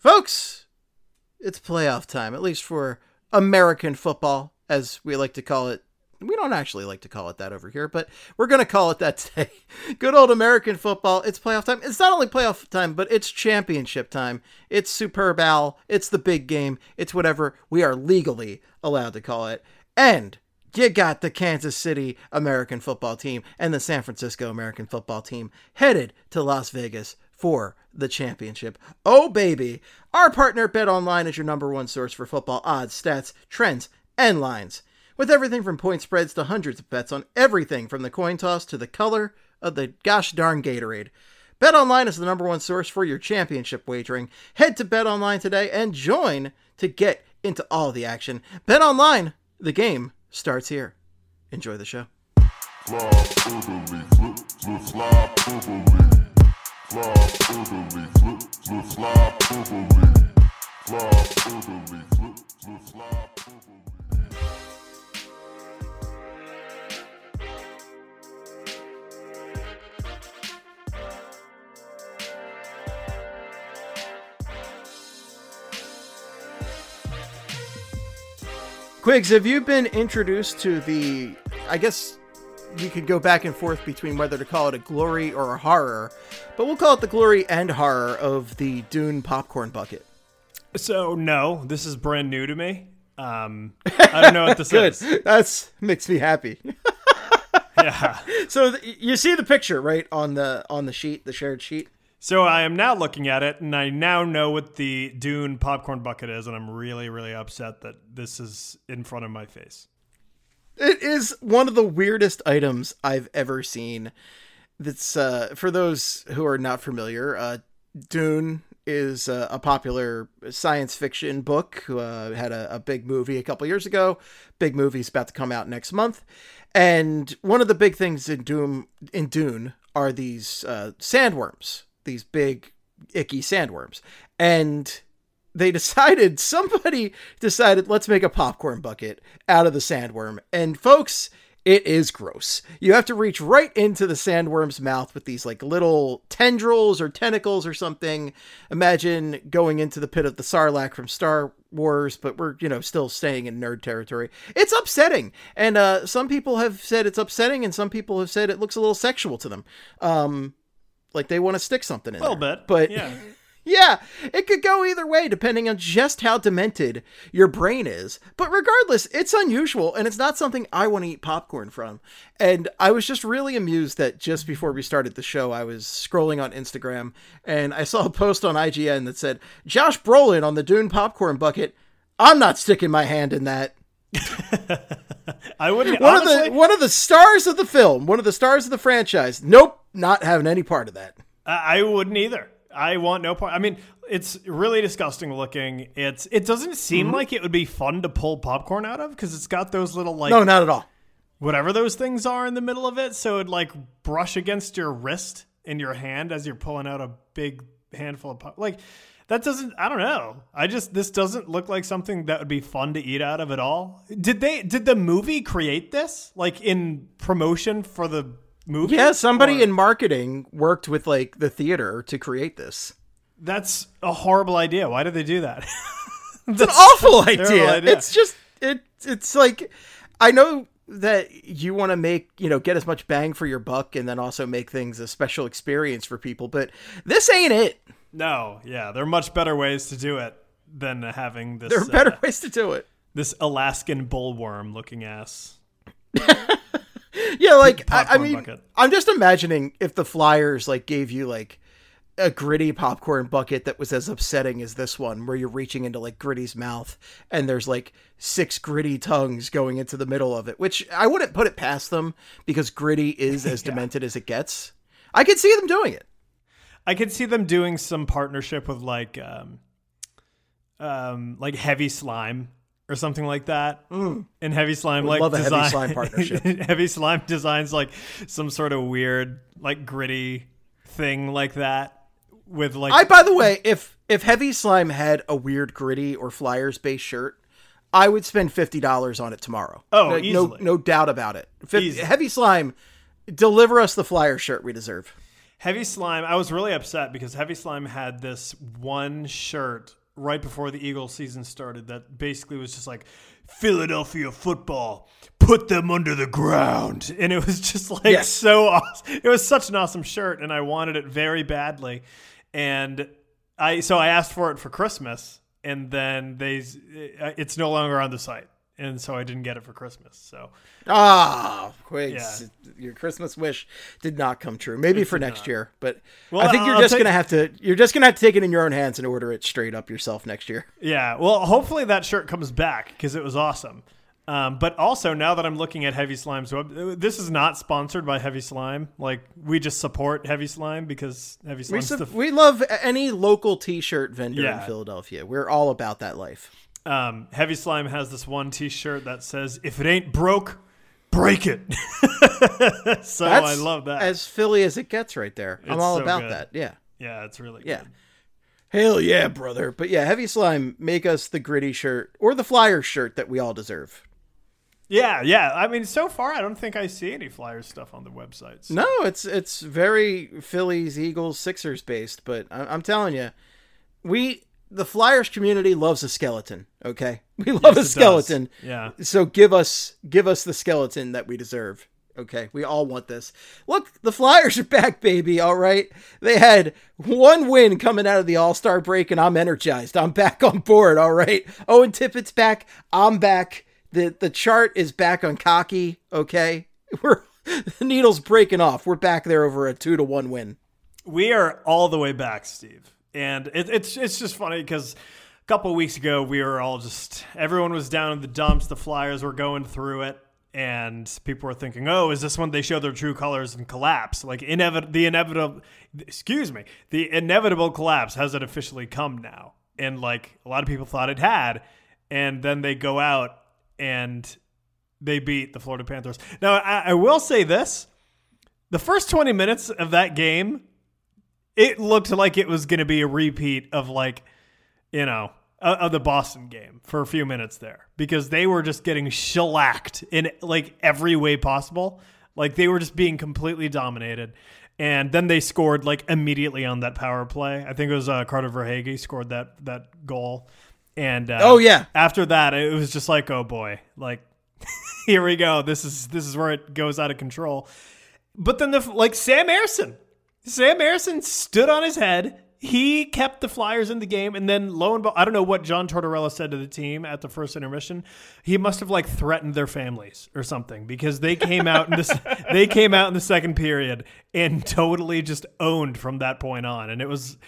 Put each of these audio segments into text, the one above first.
Folks, it's playoff time, at least for American football, as we like to call it. We don't actually like to call it that over here, but we're going to call it that today. Good old American football. It's playoff time. It's not only playoff time, but it's championship time. It's Superb Al. It's the big game. It's whatever we are legally allowed to call it. And you got the Kansas City American football team and the San Francisco American football team headed to Las Vegas for the championship. Oh, baby. Our partner BetOnline is your number one source for football odds, stats, trends, and lines. With everything from point spreads to hundreds of bets on everything from the coin toss to the color of the gosh darn Gatorade. BetOnline is the number one source for your championship wagering. Head to BetOnline today and join to get into all the action. BetOnline, the game starts here. Enjoy the show. Quiggs, have you been introduced to the, I guess you could go back and forth between whether to call it a glory or a horror, but we'll call it the glory and horror of the Dune popcorn bucket. So no, this is brand new to me. I don't know what this Good. Is. That makes me happy. Yeah. So you see the picture, right, on the sheet, the shared sheet? So I am now looking at it, and I now know what the Dune popcorn bucket is, and I'm really, really upset that this is in front of my face. It is one of the weirdest items I've ever seen. That's for those who are not familiar, Dune is a popular science fiction book. Had a big movie a couple years ago. Big movie's about to come out next month. And one of the big things in Dune are these sandworms. These big icky sandworms, and somebody decided let's make a popcorn bucket out of the sandworm. And folks, it is gross. You have to reach right into the sandworm's mouth with these like little tendrils or tentacles or something. Imagine going into the pit of the Sarlacc from Star Wars, but we're, still staying in nerd territory. It's upsetting. And some people have said it's upsetting, and some people have said it looks a little sexual to them. Like they want to stick something in there. A little bit. But yeah, it could go either way depending on just how demented your brain is. But regardless, it's unusual and it's not something I want to eat popcorn from. And I was just really amused that just before we started the show, I was scrolling on Instagram and I saw a post on IGN that said, Josh Brolin on the Dune popcorn bucket. I'm not sticking my hand in that. I wouldn't. One of the stars of the film, one of the stars of the franchise. Nope. Not having any part of that. I wouldn't either. I want no part. I mean, it's really disgusting looking. It doesn't seem like it would be fun to pull popcorn out of because it's got those little like... No, not at all. Whatever those things are in the middle of it. So it'd like brush against your wrist and your hand as you're pulling out a big handful of popcorn. Like that doesn't... I don't know. This doesn't look like something that would be fun to eat out of at all. Did the movie create this? Like in promotion for the... movie? Yeah, somebody in marketing worked with like the theater to create this. That's a horrible idea. Why did they do that? That's an awful idea. It's just it's like, I know that you want to make, get as much bang for your buck and then also make things a special experience for people, but this ain't it. No, yeah, there are much better ways to do it than having this. There are better ways to do it. This Alaskan bullworm looking ass. Yeah, like, I mean, bucket. I'm just imagining if the Flyers, like, gave you, like, a Gritty popcorn bucket that was as upsetting as this one, where you're reaching into, like, Gritty's mouth, and there's, like, 6 Gritty tongues going into the middle of it, which I wouldn't put it past them, because Gritty is as demented as it gets. I could see them doing it. I could see them doing some partnership with, like Heavy Slime. Or something like that. And Heavy Slime, like, love a Heavy Slime partnership. Heavy Slime designs like some sort of weird, like Gritty thing like that with like. By the way, if Heavy Slime had a weird Gritty or Flyers based shirt, I would spend $50 on it tomorrow. Oh, like, easily. No doubt about it. Heavy Slime, deliver us the Flyer shirt we deserve. Heavy Slime, I was really upset because Heavy Slime had this one shirt right before the Eagles season started that basically was just like, Philadelphia football, put them under the ground. And it was just like so awesome. It was such an awesome shirt, and I wanted it very badly. And I asked for it for Christmas, and then it's no longer on the site. And so I didn't get it for Christmas. So Quick, your Christmas wish did not come true. Maybe for next year, but well, I think you're just gonna have to take it in your own hands and order it straight up yourself next year. Yeah, well, hopefully that shirt comes back because it was awesome. But also now that I'm looking at Heavy Slime's web, this is not sponsored by Heavy Slime. Like we just support Heavy Slime because Heavy Slime. We love any local T-shirt vendor in Philadelphia. We're all about that life. Heavy Slime has this one T-shirt that says, if it ain't broke, break it. So that's I love that. As Philly as it gets right there. It's I'm all so about good. That. Yeah. Yeah. It's really good. Hell yeah, brother. But yeah, Heavy Slime, make us the Gritty shirt or the Flyers shirt that we all deserve. Yeah. Yeah. I mean, so far, I don't think I see any Flyers stuff on the websites. So. No, it's very Phillies, Eagles, Sixers based, but I'm telling you, the Flyers community loves a skeleton. Okay. We love a skeleton. Does. Yeah. So give us the skeleton that we deserve. Okay. We all want this. Look, the Flyers are back, baby. All right. They had one win coming out of the All-Star break and I'm energized. I'm back on board. All right. Owen Tippett's back. I'm back. The chart is back on cocky. Okay. The needle's breaking off. We're back there over a 2-1 win. We are all the way back, Steve. And it's just funny because a couple of weeks ago, we were all everyone was down in the dumps. The Flyers were going through it and people were thinking, oh, is this when they show their true colors and collapse? Like the inevitable collapse. Has it officially come now? And like a lot of people thought it had. And then they go out and they beat the Florida Panthers. Now, I will say this. The first 20 minutes of that game, it looked like it was going to be a repeat of of the Boston game for a few minutes there because they were just getting shellacked in like every way possible. Like they were just being completely dominated. And then they scored like immediately on that power play. I think it was Carter Verhaeghe scored that goal. And after that, it was just like, oh boy, like here we go. This is where it goes out of control. But then Sam Ersson stood on his head. He kept the Flyers in the game, and then I don't know what John Tortorella said to the team at the first intermission. He must have like threatened their families or something because they came out in this. They came out in the second period and totally just owned from that point on. And that was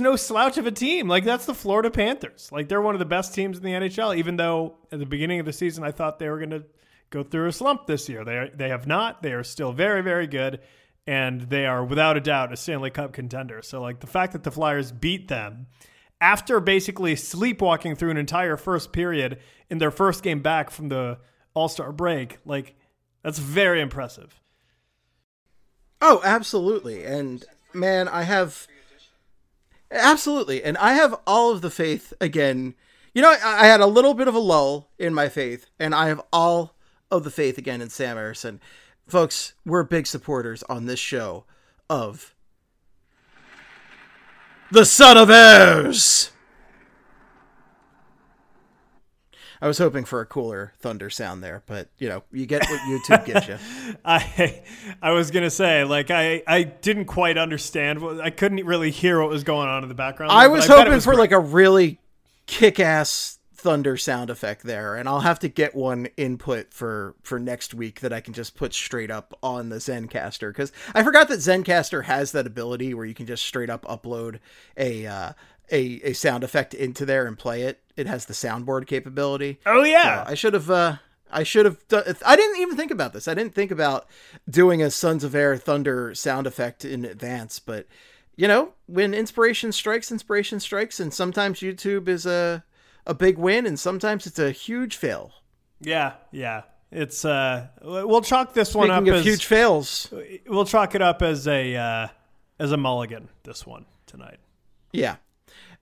no slouch of a team. Like that's the Florida Panthers. Like they're one of the best teams in the NHL. Even though at the beginning of the season I thought they were going to go through a slump this year, they have not. They are still very very good. And they are, without a doubt, a Stanley Cup contender. So, like, the fact that the Flyers beat them after basically sleepwalking through an entire first period in their first game back from the All-Star break, like, that's very impressive. Oh, absolutely. And, man, I have all of the faith again. You know, I had a little bit of a lull in my faith, and I have all of the faith again in Sam Ersson. Folks, we're big supporters on this show of the Son of Airs. I was hoping for a cooler thunder sound there, but you know, you get what YouTube gives you. I was gonna say, like, I didn't quite understand. I couldn't really hear what was going on in the background. I was hoping for like a really kick-ass thunder sound effect there, and I'll have to get one input for next week that I can just put straight up on the Zencastr, because I forgot that Zencastr has that ability where you can just straight up upload a sound effect into there and play it. It has the soundboard capability. Oh yeah, so I should have done. I didn't even think about this. I didn't think about doing a Sons of Air thunder sound effect in advance, but you know, when inspiration strikes, and sometimes YouTube is a big win, and sometimes it's a huge fail. Yeah. It's we'll chalk this one up as huge fails. We'll chalk it up as a mulligan this one tonight. Yeah.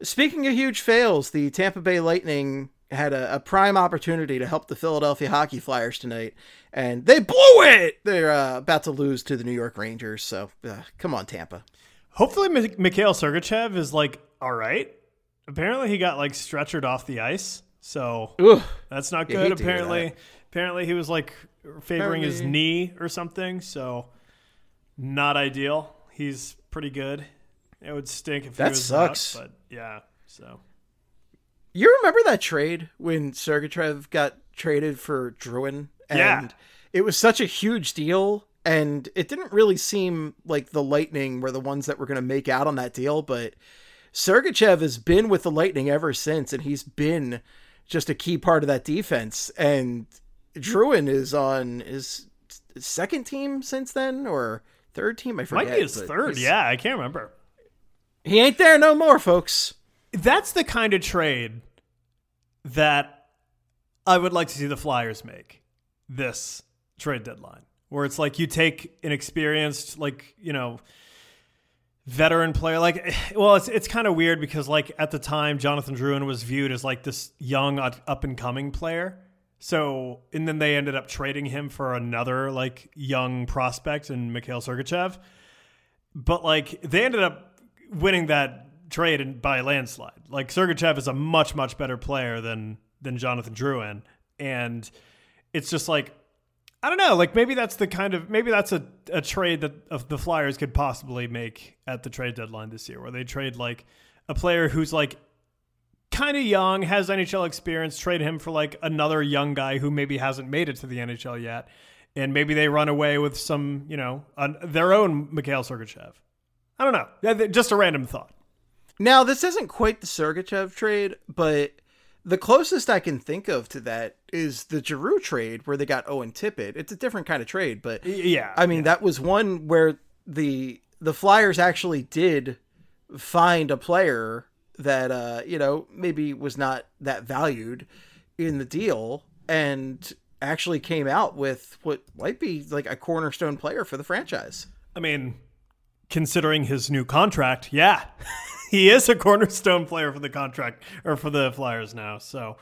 Speaking of huge fails, the Tampa Bay Lightning had a prime opportunity to help the Philadelphia Hockey Flyers tonight, and they blew it! They're about to lose to the New York Rangers, so come on, Tampa. Hopefully Mikhail Sergachev is, like, all right. Apparently he got, like, stretchered off the ice, so that's not good, apparently. Apparently he was, like, favoring his knee or something, so not ideal. He's pretty good. It would stink if he was out, but yeah, so... You remember that trade when Sergachev got traded for Drouin? And it was such a huge deal, and it didn't really seem like the Lightning were the ones that were going to make out on that deal, but Sergachev has been with the Lightning ever since, and he's been just a key part of that defense, and Drouin is on his second team since then, or third team? I forget. Might be his third, yeah, I can't remember. He ain't there no more, folks. That's the kind of trade that I would like to see the Flyers make this trade deadline, where it's like you take an experienced, like, you know, veteran player. Like, well, it's kind of weird because, like, at the time, Jonathan Drouin was viewed as like this young up and coming player. So, and then they ended up trading him for another like young prospect in Mikhail Sergachev. But like they ended up winning that trade and by a landslide. Like Sergachev is a much better player than Jonathan Drouin, and it's just like, I don't know, like maybe that's the kind of, maybe that's a trade that the Flyers could possibly make at the trade deadline this year, where they trade like a player who's like kind of young, has NHL experience, trade him for like another young guy who maybe hasn't made it to the NHL yet, and maybe they run away with some, you know, their own Mikhail Sergachev. I don't know, just a random thought. Now, this isn't quite the Sergachev trade, but the closest I can think of to that is the Giroux trade where they got Owen Tippett. It's a different kind of trade, but yeah, I mean, that was one where the Flyers actually did find a player that, you know, maybe was not that valued in the deal and actually came out with what might be like a cornerstone player for the franchise. I mean, considering his new contract, yeah. He is a cornerstone player for the contract or for the Flyers now. So,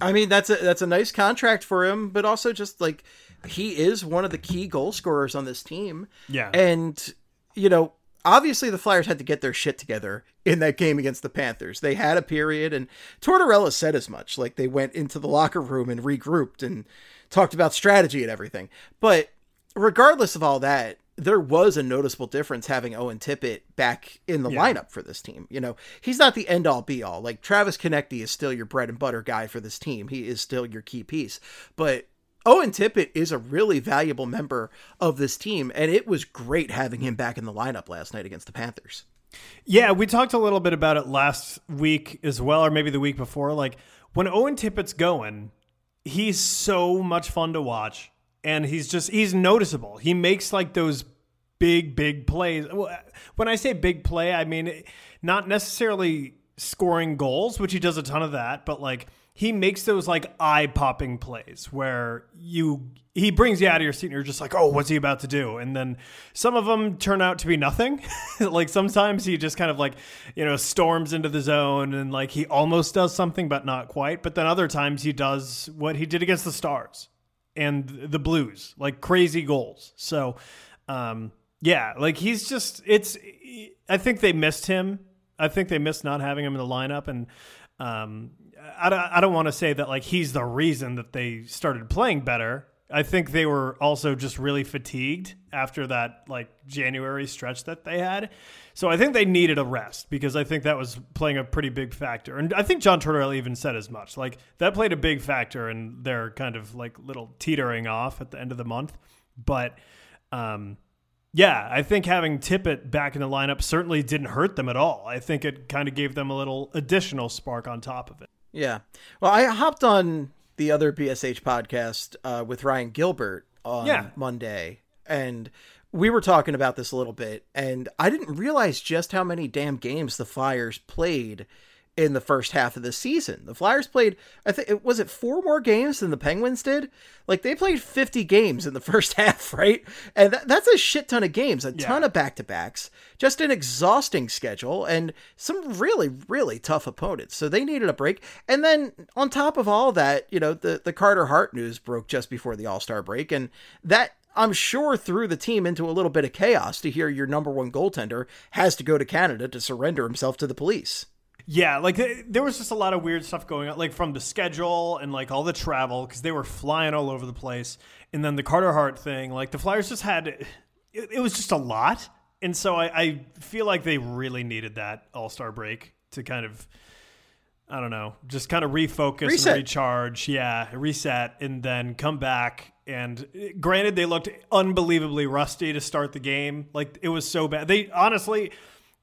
I mean, that's a nice contract for him, but also just like he is one of the key goal scorers on this team. Yeah. And, you know, obviously the Flyers had to get their shit together in that game against the Panthers. They had a period, and Tortorella said as much. Like they went into the locker room and regrouped and talked about strategy and everything. But regardless of all that, there was a noticeable difference having Owen Tippett back in the lineup for this team. You know, he's not the end all be all. Like Travis Konecny is still your bread and butter guy for this team. He is still your key piece, but Owen Tippett is a really valuable member of this team. And it was great having him back in the lineup last night against the Panthers. Yeah. We talked a little bit about it last week as well, or maybe the week before, like when Owen Tippett's going, he's so much fun to watch. And he's noticeable. He makes like those big plays. When I say big play, I mean, not necessarily scoring goals, which he does a ton of that, but like he makes those like eye popping plays where he brings you out of your seat and you're just like, oh, what's he about to do? And then some of them turn out to be nothing. Like sometimes he just kind of like, you know, storms into the zone and like he almost does something, but not quite. But then other times he does what he did against the Stars and the Blues, like crazy goals. So, yeah, like he's just, I think they missed him. I think they missed not having him in the lineup. And, I don't want to say that like, he's the reason that they started playing better. I think they were also just really fatigued after that, like January stretch that they had. So I think they needed a rest because I think that was playing a pretty big factor. And I think John Tortorella even said as much, like that played a big factor in their kind of like little teetering off at the end of the month. But, yeah, I think having Tippett back in the lineup certainly didn't hurt them at all. I think it kind of gave them a little additional spark on top of it. Yeah. Well, I hopped on the other BSH podcast with Ryan Gilbert on Monday, and we were talking about this a little bit, and I didn't realize just how many damn games the Flyers played in the first half of the season. The Flyers played, I think it was four more games than the Penguins did. Like they played 50 games in the first half, right? And that's a shit ton of games, ton of back-to-backs, just an exhausting schedule and some really, really tough opponents. So they needed a break. And then on top of all that, you know, the Carter Hart news broke just before the All-Star break. And that, I'm sure, threw the team into a little bit of chaos to hear your number one goaltender has to go to Canada to surrender himself to the police. Yeah, like there was just a lot of weird stuff going on, like from the schedule and like all the travel, because they were flying all over the place. And then the Carter Hart thing, like the Flyers just had, it was just a lot. And so I feel like they really needed that All-Star break to kind of, I don't know, just kind of refocus, reset, and recharge. Yeah, reset and then come back. And granted, they looked unbelievably rusty to start the game. Like it was so bad. They honestly,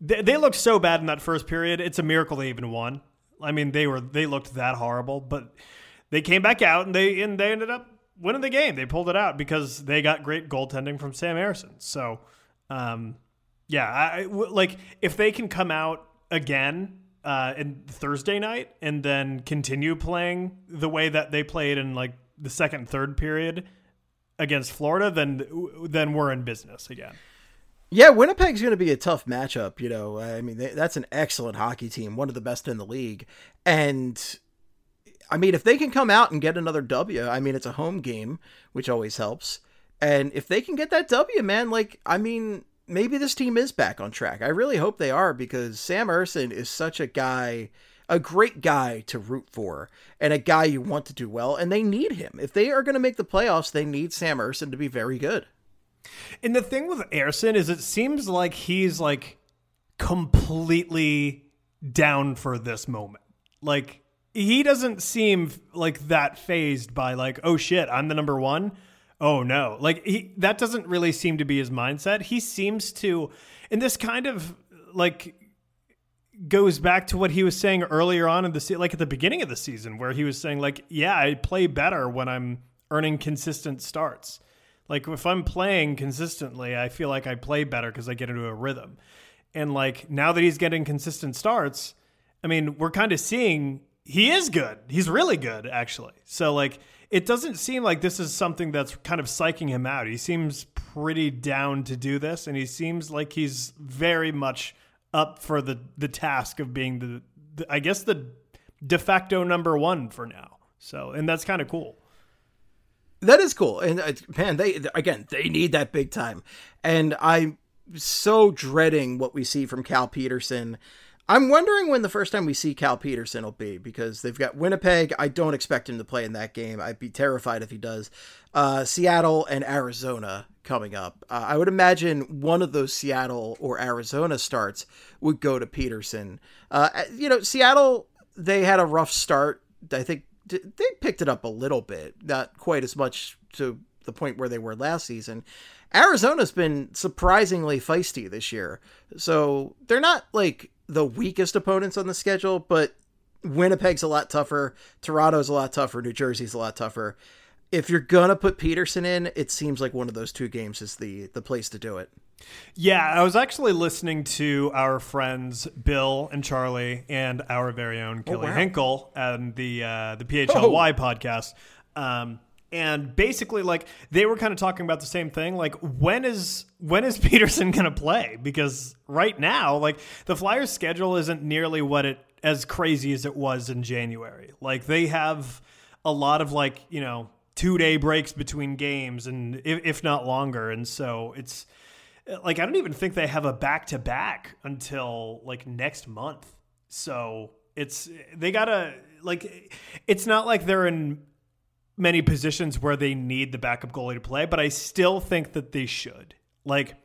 they looked so bad in that first period. It's a miracle they even won. I mean, they looked that horrible, but they came back out and they ended up winning the game. They pulled it out because they got great goaltending from Sam Ersson. So, like if they can come out again in Thursday night and then continue playing the way that they played in like the second, third period against Florida, then we're in business again. Yeah. Winnipeg's going to be a tough matchup. You know, I mean, that's an excellent hockey team, one of the best in the league. And I mean, if they can come out and get another W, I mean, it's a home game, which always helps. And if they can get that W, man, like, I mean, maybe this team is back on track. I really hope they are, because Sam Ersson is such a guy, a great guy to root for and a guy you want to do well. And they need him. If they are going to make the playoffs, they need Sam Ersson to be very good. And the thing with Ersson is it seems like he's like completely down for this moment. Like he doesn't seem like that fazed by like, oh shit, I'm the number one. Oh no. Like that doesn't really seem to be his mindset. He seems to, and this kind of like goes back to what he was saying earlier on in the season, like at the beginning of the season, where he was saying like, yeah, I play better when I'm earning consistent starts. Like if I'm playing consistently, I feel like I play better because I get into a rhythm. And like now that he's getting consistent starts, I mean, we're kind of seeing he is good. He's really good, actually. So like it doesn't seem like this is something that's kind of psyching him out. He seems pretty down to do this, and he seems like he's very much up for the task of being the I guess the de facto number one for now. So, and that's kind of cool. That is cool. And man, they need that big time. And I'm so dreading what we see from Cal Petersen. I'm wondering when the first time we see Cal Petersen will be, because they've got Winnipeg. I don't expect him to play in that game. I'd be terrified if he does. Seattle and Arizona coming up. I would imagine one of those Seattle or Arizona starts would go to Petersen. You know, Seattle, they had a rough start. I think they picked it up a little bit, not quite as much to the point where they were last season. Arizona's been surprisingly feisty this year. So they're not like the weakest opponents on the schedule, but Winnipeg's a lot tougher. Toronto's a lot tougher. New Jersey's a lot tougher. If you're going to put Petersen in, it seems like one of those two games is the place to do it. Yeah, I was actually listening to our friends Bill and Charlie and our very own Kelly Hinkle and the PHLY podcast. And basically, like, they were kind of talking about the same thing. Like, when is Petersen going to play? Because right now, like, the Flyers' schedule isn't nearly as crazy as it was in January. Like, they have a lot of, like, you know, 2-day breaks between games, and if not longer. And so it's like, I don't even think they have a back-to-back until like next month. So it's not like they're in many positions where they need the backup goalie to play, but I still think that they should. Like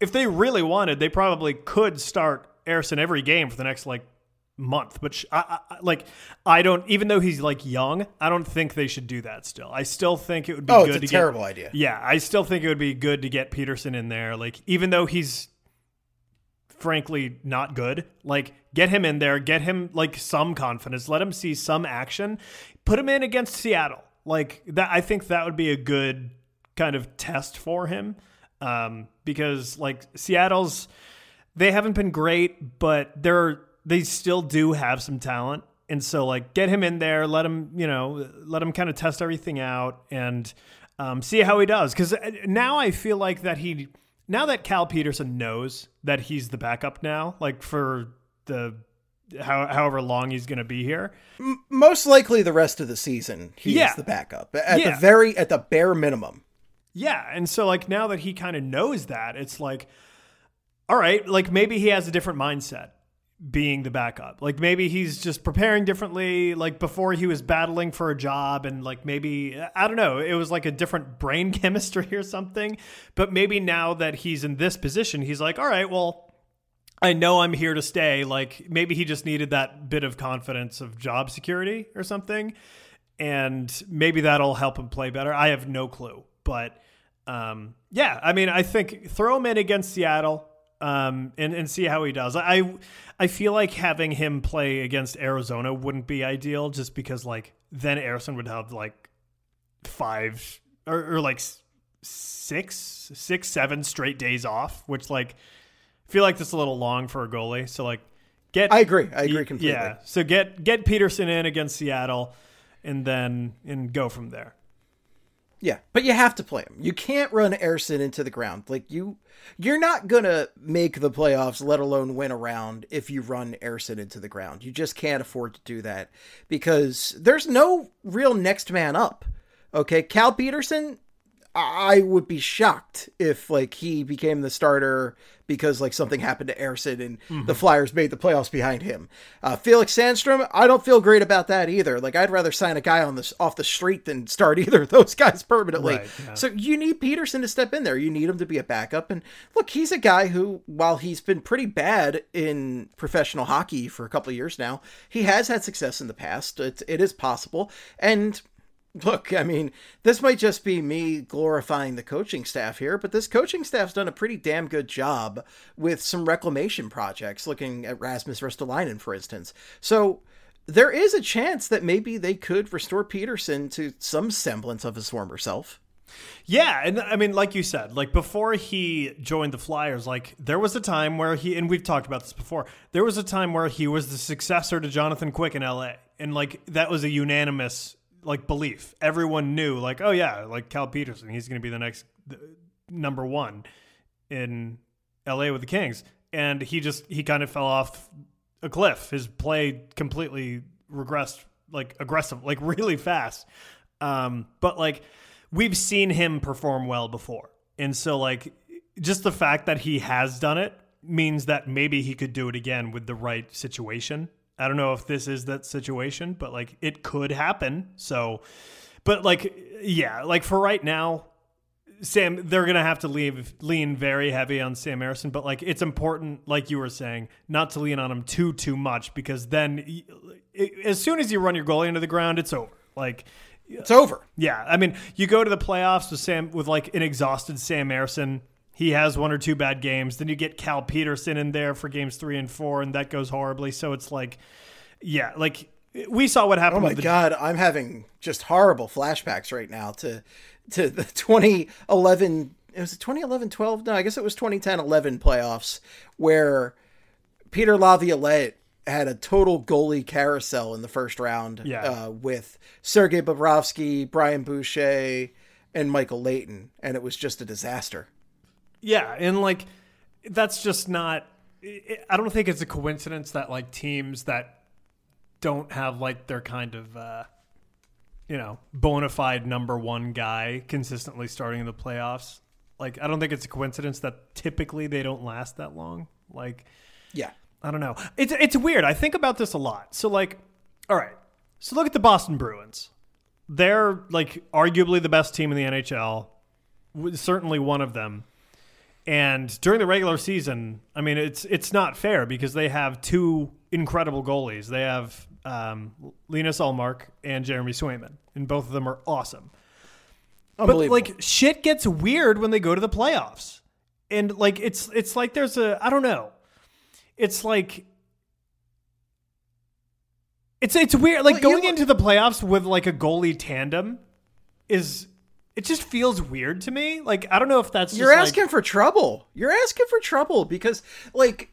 if they really wanted, they probably could start Ersson every game for the next like month, which I don't, even though he's like young, I don't think they should do that still. I still think it would be good. It's a terrible idea. Yeah. I still think it would be good to get Petersen in there. Like, even though he's frankly not good, like get him in there, get him like some confidence, let him see some action, put him in against Seattle. Like that, I think that would be a good kind of test for him, because like Seattle's, they haven't been great, but they're they still do have some talent. And so, like, get him in there, let him kind of test everything out and see how he does. Because now I feel like now that Cal Petersen knows that he's the backup now, like for the however long he's going to be here, most likely the rest of the season he's the backup at the bare minimum. Yeah, and so like now that he kind of knows that, it's like, all right, like maybe he has a different mindset being the backup. Like maybe he's just preparing differently. Like before he was battling for a job and like maybe, I don't know, it was like a different brain chemistry or something. But maybe now that he's in this position, he's like, all right, well, I know I'm here to stay. Like maybe he just needed that bit of confidence of job security or something. And maybe that'll help him play better. I have no clue. But yeah, I mean, I think throw him in against Seattle and see how he does. I feel like having him play against Arizona wouldn't be ideal, just because like then Ersson would have like five or like six, 7 straight days off, which like I feel like that's a little long for a goalie. So like I agree completely. Yeah, so get Petersen in against Seattle and then go from there. Yeah, but you have to play him. You can't run Ersson into the ground. Like you're not going to make the playoffs, let alone win a round, if you run Ersson into the ground. You just can't afford to do that because there's no real next man up. Okay, Cal Petersen, I would be shocked if like he became the starter because like something happened to Ersson and the Flyers made the playoffs behind him. Felix Sandstrom, I don't feel great about that either. Like I'd rather sign a guy off the street than start either of those guys permanently. Right, yeah. So you need Petersen to step in there. You need him to be a backup. And look, he's a guy who, while he's been pretty bad in professional hockey for a couple of years now, he has had success in the past. It is possible. And look, I mean, this might just be me glorifying the coaching staff here, but this coaching staff's done a pretty damn good job with some reclamation projects, looking at Rasmus Ristolainen, for instance. So there is a chance that maybe they could restore Petersen to some semblance of his former self. Yeah, and I mean, like you said, like before he joined the Flyers, like there was a time where and we've talked about this before, there was a time where he was the successor to Jonathan Quick in LA. And like that was a unanimous like belief. Everyone knew like, oh yeah, like Cal Petersen, he's going to be the next number one in LA with the Kings. And he kind of fell off a cliff. His play completely regressed, like aggressive, like really fast. But like we've seen him perform well before. And so like just the fact that he has done it means that maybe he could do it again with the right situation. I don't know if this is that situation, but like it could happen. So, but like, yeah, like for right now, Sam, they're going to have to lean very heavy on Sam Ersson, but like, it's important, like you were saying, not to lean on him too much, because then as soon as you run your goalie into the ground, it's over. Like it's over. Yeah. I mean, you go to the playoffs with like an exhausted Sam Ersson. He has one or two bad games. Then you get Cal Petersen in there for games 3 and 4, and that goes horribly. So it's like, yeah, like we saw what happened. Oh my God, I'm having just horrible flashbacks right now to the 2011. It was 2011-12. No, I guess it was 2010-11 playoffs where Peter Laviolette had a total goalie carousel in the first round with Sergei Bobrovsky, Brian Boucher, and Michael Leighton, and it was just a disaster. Yeah, and like that's just not – I don't think it's a coincidence that like teams that don't have like their kind of, bona fide number one guy consistently starting in the playoffs. Like I don't think it's a coincidence that typically they don't last that long. Like yeah, I don't know. It's weird. I think about this a lot. So like, all right, so look at the Boston Bruins. They're like arguably the best team in the NHL, certainly one of them. And during the regular season, I mean, it's not fair because they have two incredible goalies. They have Linus Ullmark and Jeremy Swayman, and both of them are awesome. But like shit gets weird when they go to the playoffs, and like it's like there's a I don't know. It's like it's weird. Like going into the playoffs with like a goalie tandem is. It just feels weird to me. Like, I don't know if that's... You're asking for trouble. You're asking for trouble because, like,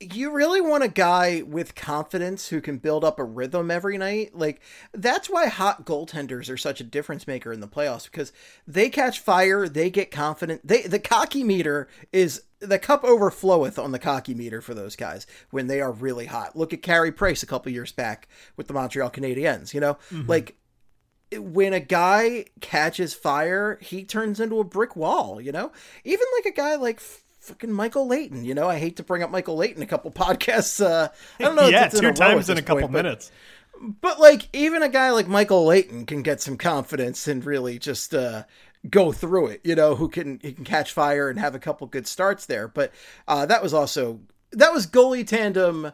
you really want a guy with confidence who can build up a rhythm every night. Like, that's why hot goaltenders are such a difference maker in the playoffs, because they catch fire, they get confident. The cocky meter is, the cup overfloweth on the cocky meter for those guys when they are really hot. Look at Carey Price a couple years back with the Montreal Canadiens, you know, mm-hmm. like when a guy catches fire, he turns into a brick wall, you know, even like a guy like freaking Michael Leighton, you know, I hate to bring up Michael Leighton a couple podcasts. I don't know. Yeah, it's 2 times in a couple minutes. But like, even a guy like Michael Leighton can get some confidence and really just go through it, you know, he can catch fire and have a couple good starts there. But that was goalie tandem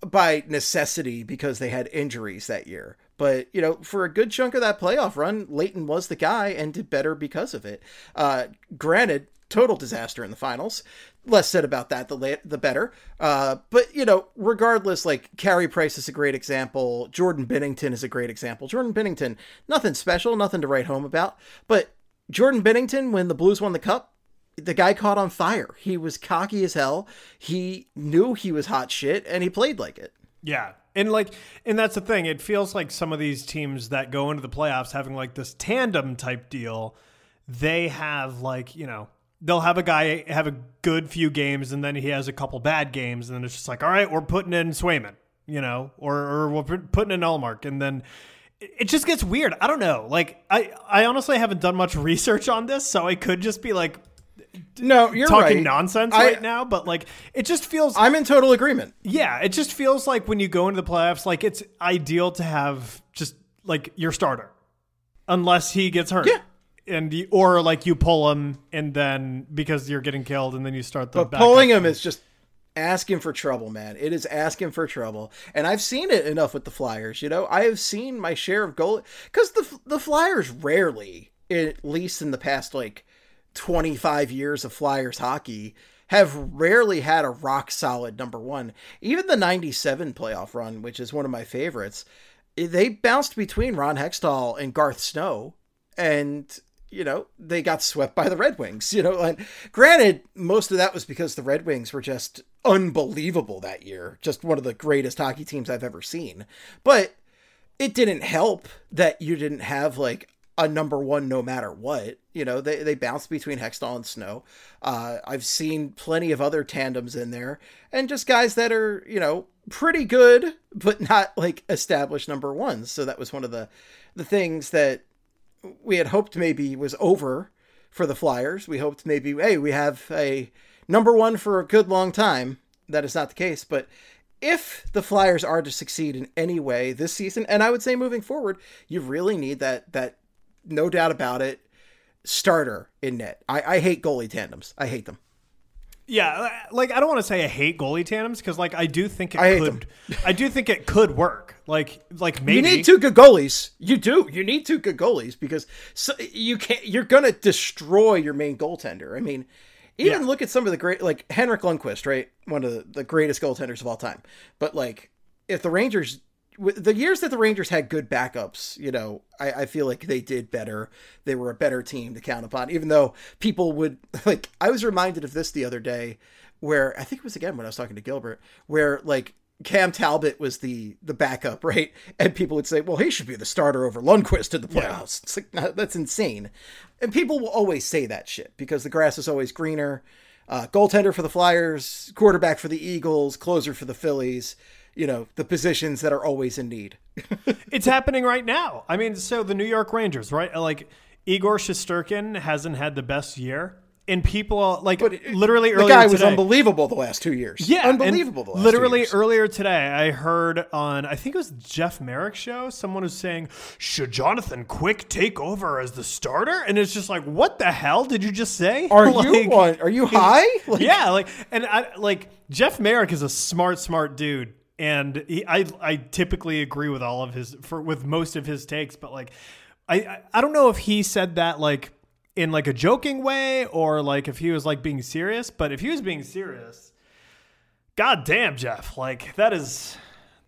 by necessity because they had injuries that year. But, you know, for a good chunk of that playoff run, Leighton was the guy and did better because of it. Granted, total disaster in the finals. Less said about that, the better. But, you know, regardless, like, Carey Price is a great example. Jordan Binnington is a great example. Jordan Binnington, nothing special, nothing to write home about. But Jordan Binnington, when the Blues won the Cup, the guy caught on fire. He was cocky as hell. He knew he was hot shit, and he played like it. Yeah. And that's the thing. It feels like some of these teams that go into the playoffs having, like, this tandem type deal, they have, like, you know, they'll have a guy have a good few games and then he has a couple bad games. And then it's just like, all right, we're putting in Swayman, you know, or we're putting in Ullmark. And then it just gets weird. I don't know. Like, I honestly haven't done much research on this, so I could just be like, no, you're talking right. nonsense right now. But like, it just feels, I'm in total agreement. Yeah. It just feels like when you go into the playoffs, like it's ideal to have just like your starter, unless he gets hurt. Yeah. Or like you pull him and then because you're getting killed and then you start the. But pulling him is just asking for trouble, man. It is asking for trouble. And I've seen it enough with the Flyers. You know, I have seen my share of goal because the Flyers rarely, at least in the past, like 25 years of Flyers hockey, have rarely had a rock solid number one. Even the 97 playoff run, which is one of my favorites, they bounced between Ron Hextall and Garth Snow, and you know, they got swept by the Red Wings, you know, and granted, most of that was because the Red Wings were just unbelievable that year. Just one of the greatest hockey teams I've ever seen. But it didn't help that you didn't have like a number one, no matter what, you know, they bounced between Hextall and Snow. I've seen plenty of other tandems in there and just guys that are, you know, pretty good, but not like established number ones. So that was one of the things that we had hoped maybe was over for the Flyers. We hoped maybe, hey, we have a number one for a good long time. That is not the case. But if the Flyers are to succeed in any way this season, and I would say moving forward, you really need that no doubt about it, starter in net. I hate goalie tandems. I hate them. Yeah, like I don't want to say I hate goalie tandems because, like, I do think it could work. Like maybe you need 2 good goalies. You do. You need 2 good goalies because you're gonna destroy your main goaltender. I mean, even look at some of the great, like Henrik Lundqvist, right? One of the greatest goaltenders of all time. But like, if the Rangers, the years that the Rangers had good backups, you know, I feel like they did better. They were a better team to count upon, even though people would, like, I was reminded of this the other day where I think it was again when I was talking to Gilbert, where like Cam Talbot was the backup, right? And people would say, well, he should be the starter over Lundqvist in the playoffs. Yeah. It's like, no, that's insane. And people will always say that shit because the grass is always greener. Goaltender for the Flyers, quarterback for the Eagles, closer for the Phillies. You know, the positions that are always in need. It's happening right now. I mean, so the New York Rangers, right? Like Igor Shesterkin hasn't had the best year. And people like literally earlier today. The guy was unbelievable the last 2 years. Yeah. Unbelievable the last 2 years. Literally earlier today, I heard on, I think it was Jeff Merrick's show, someone was saying, should Jonathan Quick take over as the starter? And it's just like, what the hell did you just say? Are like, you on, are you high? Like, yeah. Like, and I like Jeff Merrick is a smart dude. And I typically agree with all of his with most of his takes, but like, I don't know if he said that like in like a joking way or like if he was like being serious, but if he was being serious, goddamn Jeff, like that is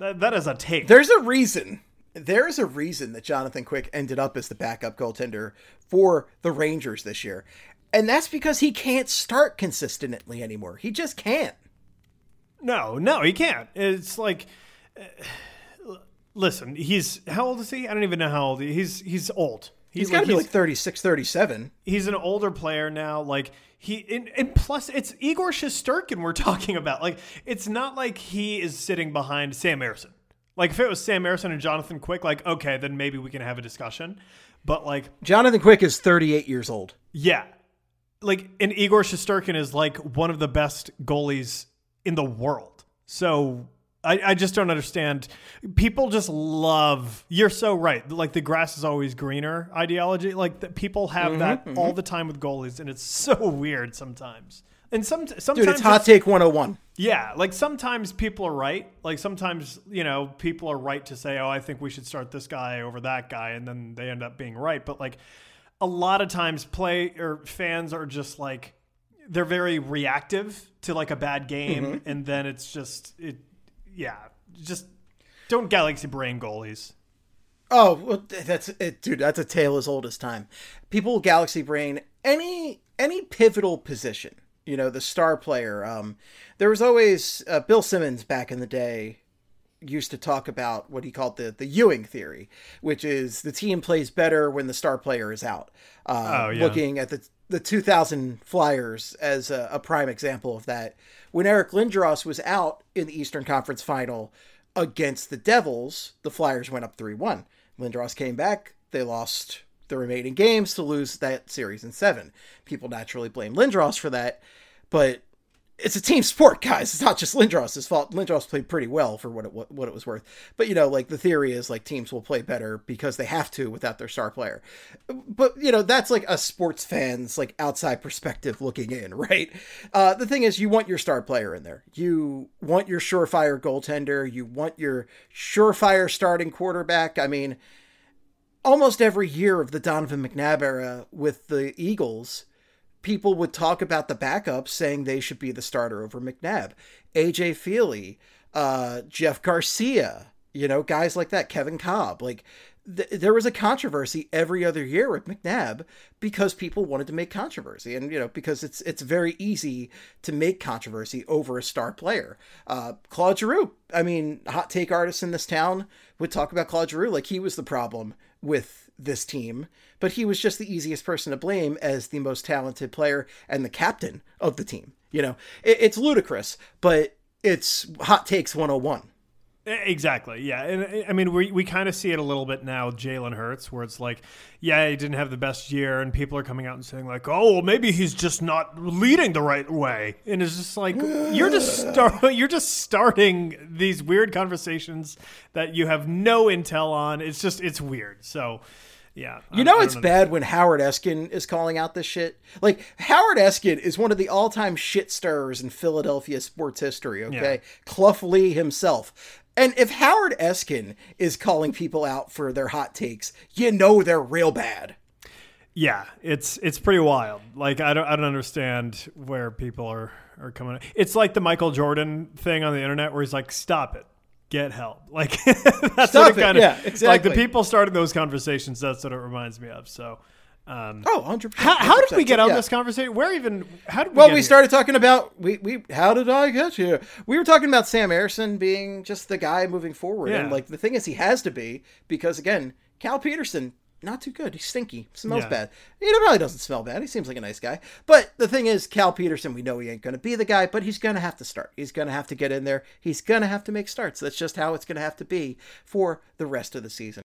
a take. There's a reason that Jonathan Quick ended up as the backup goaltender for the Rangers this year. And that's because he can't start consistently anymore. He just can't. No, he can't. It's like, listen, he's, how old is he? I don't even know how old he is. He's old. He's got to be like 36, 37. He's an older player now. Like and plus it's Igor Shesterkin we're talking about. Like, it's not like he is sitting behind Sam Ersson. Like, if it was Sam Ersson and Jonathan Quick, like, okay, then maybe we can have a discussion. But like, Jonathan Quick is 38 years old. Yeah. Like, and Igor Shesterkin is like one of the best goalies in the world. So I just don't understand. People just love, you're so right, like the grass is always greener ideology. Like, that people have that all the time with goalies, and it's so weird sometimes. And sometimes dude, it's hot take 101. Yeah, like sometimes people are right. Like sometimes, you know, people are right to say, oh, I think we should start this guy over that guy, and then they end up being right. But like a lot of times fans are just like, they're very reactive to like a bad game, and then it's just it. Yeah, just don't galaxy brain goalies. Oh, well, that's it, dude. That's a tale as old as time. People galaxy brain any pivotal position. You know, the star player. There was always Bill Simmons back in the day used to talk about what he called the Ewing theory, which is the team plays better when the star player is out. Looking at the 2000 Flyers as a prime example of that. When Eric Lindros was out in the Eastern Conference Final against the Devils, the Flyers went up 3-1. Lindros came back. They lost the remaining games to lose that series in 7. People naturally blame Lindros for that, but it's a team sport, guys. It's not just Lindros's fault. Lindros played pretty well for what it was worth. But, you know, like the theory is like teams will play better because they have to without their star player. But, you know, that's like a sports fan's like outside perspective looking in, right? The thing is, you want your star player in there. You want your surefire goaltender. You want your surefire starting quarterback. I mean, almost every year of the Donovan McNabb era with the Eagles, people would talk about the backups saying they should be the starter over McNabb, AJ Feely, Jeff Garcia, you know, guys like that, Kevin Cobb. Like there was a controversy every other year with McNabb because people wanted to make controversy. And, you know, because it's very easy to make controversy over a star player. Claude Giroux, I mean, hot take artists in this town would talk about Claude Giroux like he was the problem with this team, but he was just the easiest person to blame as the most talented player and the captain of the team. You know, it's ludicrous, but it's hot takes 101. Exactly. Yeah. And I mean, we kind of see it a little bit now with Jalen Hurts, where it's like, yeah, he didn't have the best year, and people are coming out and saying like, oh, well, maybe he's just not leading the right way. And it's just like, you're just starting these weird conversations that you have no intel on. It's just, it's weird. So yeah. You know, it's bad when Howard Eskin is calling out this shit. Like, Howard Eskin is one of the all-time shit stirrers in Philadelphia sports history. Okay. Yeah. Clough Lee himself. And if Howard Eskin is calling people out for their hot takes, you know they're real bad. Yeah, it's pretty wild. Like, I don't understand where people are coming. It's like the Michael Jordan thing on the internet where he's like, "Stop it, get help." Like that's stop what it kind it. Of yeah, exactly. Like the people starting those conversations. That's what it reminds me of. So. 100%. How did we get on this conversation? Where even? How did we? Well, we started talking about we. How did I get here? We were talking about Sam Ersson being just the guy moving forward, and like the thing is, he has to be because again, Cal Petersen not too good. He's stinky, smells bad. He probably doesn't smell bad. He seems like a nice guy, but the thing is, Cal Petersen, we know he ain't going to be the guy, but he's going to have to start. He's going to have to get in there. He's going to have to make starts. That's just how it's going to have to be for the rest of the season.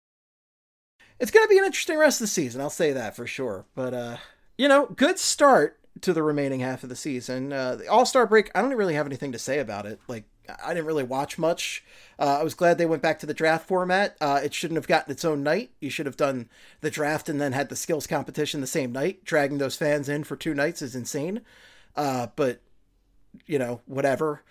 It's going to be an interesting rest of the season. I'll say that for sure. But, you know, good start to the remaining half of the season. The All-Star break, I don't really have anything to say about it. Like, I didn't really watch much. I was glad they went back to the draft format. It shouldn't have gotten its own night. You should have done the draft and then had the skills competition the same night. Dragging those fans in for 2 nights is insane. But, you know, whatever.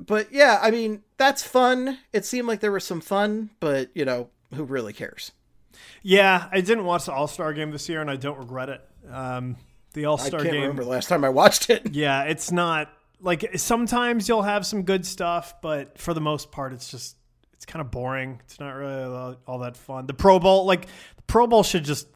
But, yeah, I mean, that's fun. It seemed like there was some fun, but, you know, who really cares? Yeah, I didn't watch the All-Star game this year, and I don't regret it. The All-Star game. I can't remember the last time I watched it. Yeah, it's not like sometimes you'll have some good stuff, but for the most part, it's just it's kind of boring. It's not really all that fun. The Pro Bowl should just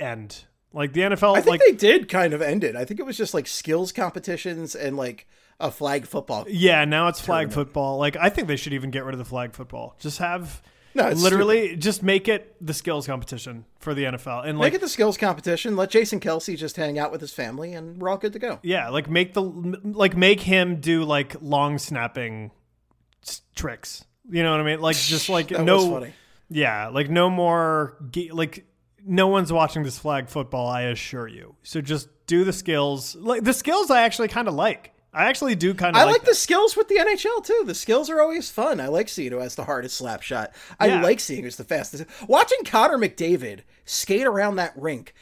end. Like the NFL, I think they did kind of end it. I think it was just like skills competitions and like a flag football. Yeah, now it's flag football. Like I think they should even get rid of the flag football. Just have just make it the skills competition for the NFL and like, make it the skills competition. Let Jason Kelsey just hang out with his family and we're all good to go. Yeah, like make him do like long snapping tricks. You know what I mean? Like just like that no, was funny. Yeah, like no more like. No one's watching this flag football, I assure you. So just do the skills. Like the skills I actually kind of like. I actually do kind of like the skills with the NHL, too. The skills are always fun. I like seeing who has the hardest slap shot. I like seeing who's the fastest. Watching Connor McDavid skate around that rink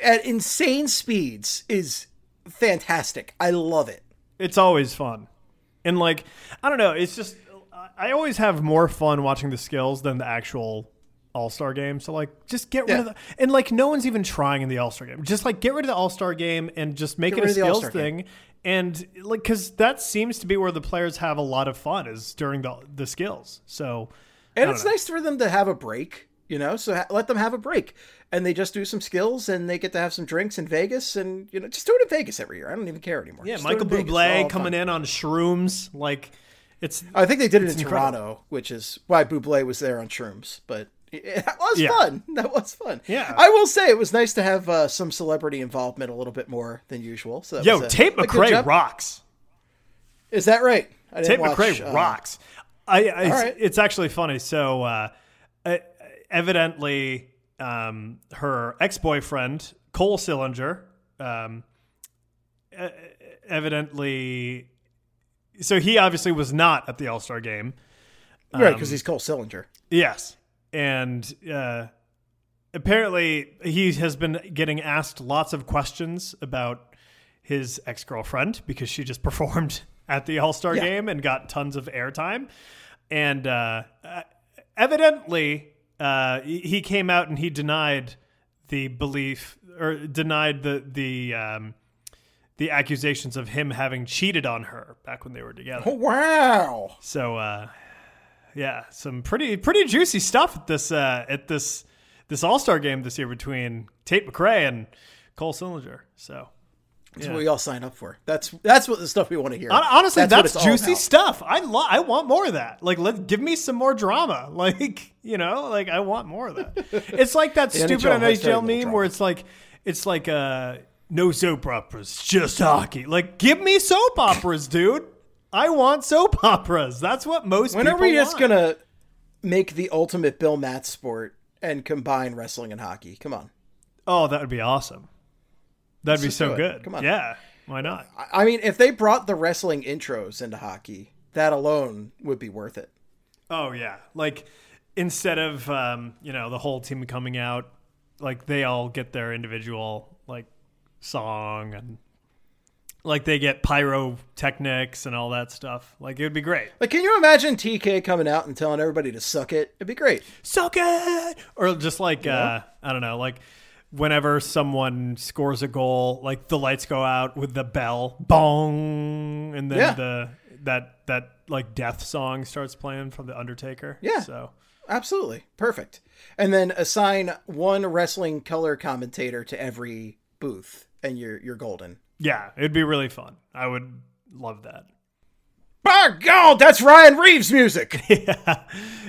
at insane speeds is fantastic. I love it. It's always fun. And like, I don't know. It's just, I always have more fun watching the skills than the actual All-Star game. So like just get rid of the, and like no one's even trying in the All-Star game. Just like get rid of the All-Star game and just make it a skills thing. And like, cause that seems to be where the players have a lot of fun is during the skills. So, and it's nice for them to have a break, you know, so let them have a break and they just do some skills and they get to have some drinks in Vegas and, you know, just do it in Vegas every year. I don't even care anymore. Yeah. Just Michael Bublé coming in on shrooms. Like I think they did it in Toronto, which is why Bublé was there on shrooms, but that was fun. That was fun. Yeah, I will say it was nice to have some celebrity involvement a little bit more than usual. So that Tate McRae rocks. Is that right? Tate McRae rocks. It's actually funny. So evidently, her ex-boyfriend Cole Sillinger, evidently, so he obviously was not at the All-Star game, right? Because he's Cole Sillinger. Yes. And apparently he has been getting asked lots of questions about his ex-girlfriend because she just performed at the All-Star game and got tons of airtime. And evidently he came out and he denied the belief or denied the accusations of him having cheated on her back when they were together. Oh, wow. So, yeah, some pretty juicy stuff at this All-Star game this year between Tate McRae and Cole Sillinger. So that's what we all sign up for. That's what the stuff we want to hear. Honestly, that's juicy stuff. I want more of that. Like, give me some more drama. Like, you know, like I want more of that. It's like that stupid NHL meme where it's like no soap operas, just hockey. Like, give me soap operas, dude. I want soap operas. That's what most people want. When are we just going to make the ultimate Bill Matt sport and combine wrestling and hockey? Come on. Oh, that would be awesome. That'd be so good. Come on. Yeah. Why not? I mean, if they brought the wrestling intros into hockey, that alone would be worth it. Oh, yeah. Like instead of, you know, the whole team coming out, like they all get their individual like song and like they get pyrotechnics and all that stuff. Like it would be great. Like, can you imagine TK coming out and telling everybody to suck it? It'd be great. Suck it. Or just like, I don't know, like whenever someone scores a goal, like the lights go out with the bell bong. And then that like death song starts playing from the Undertaker. Yeah. So absolutely. Perfect. And then assign one wrestling color commentator to every booth and you're golden. Yeah, it'd be really fun. I would love that. By God, that's Ryan Reeves music. Yeah.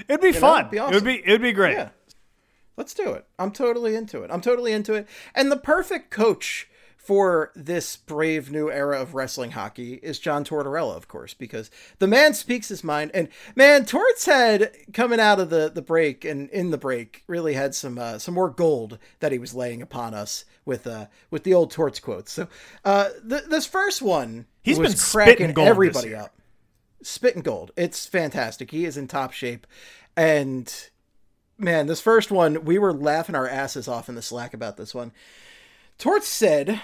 It'd be fun. It'd be awesome. It'd be great. Yeah. Let's do it. I'm totally into it. And the perfect coach for this brave new era of wrestling hockey is John Tortorella, of course, because the man speaks his mind. And man, Torts had coming out of the break and in the break really had some more gold that he was laying upon us with the old Torts quotes. So this first one, he's been cracking everybody up. Spitting gold. It's fantastic. He is in top shape. And man, this first one, we were laughing our asses off in the Slack about this one. Torts said,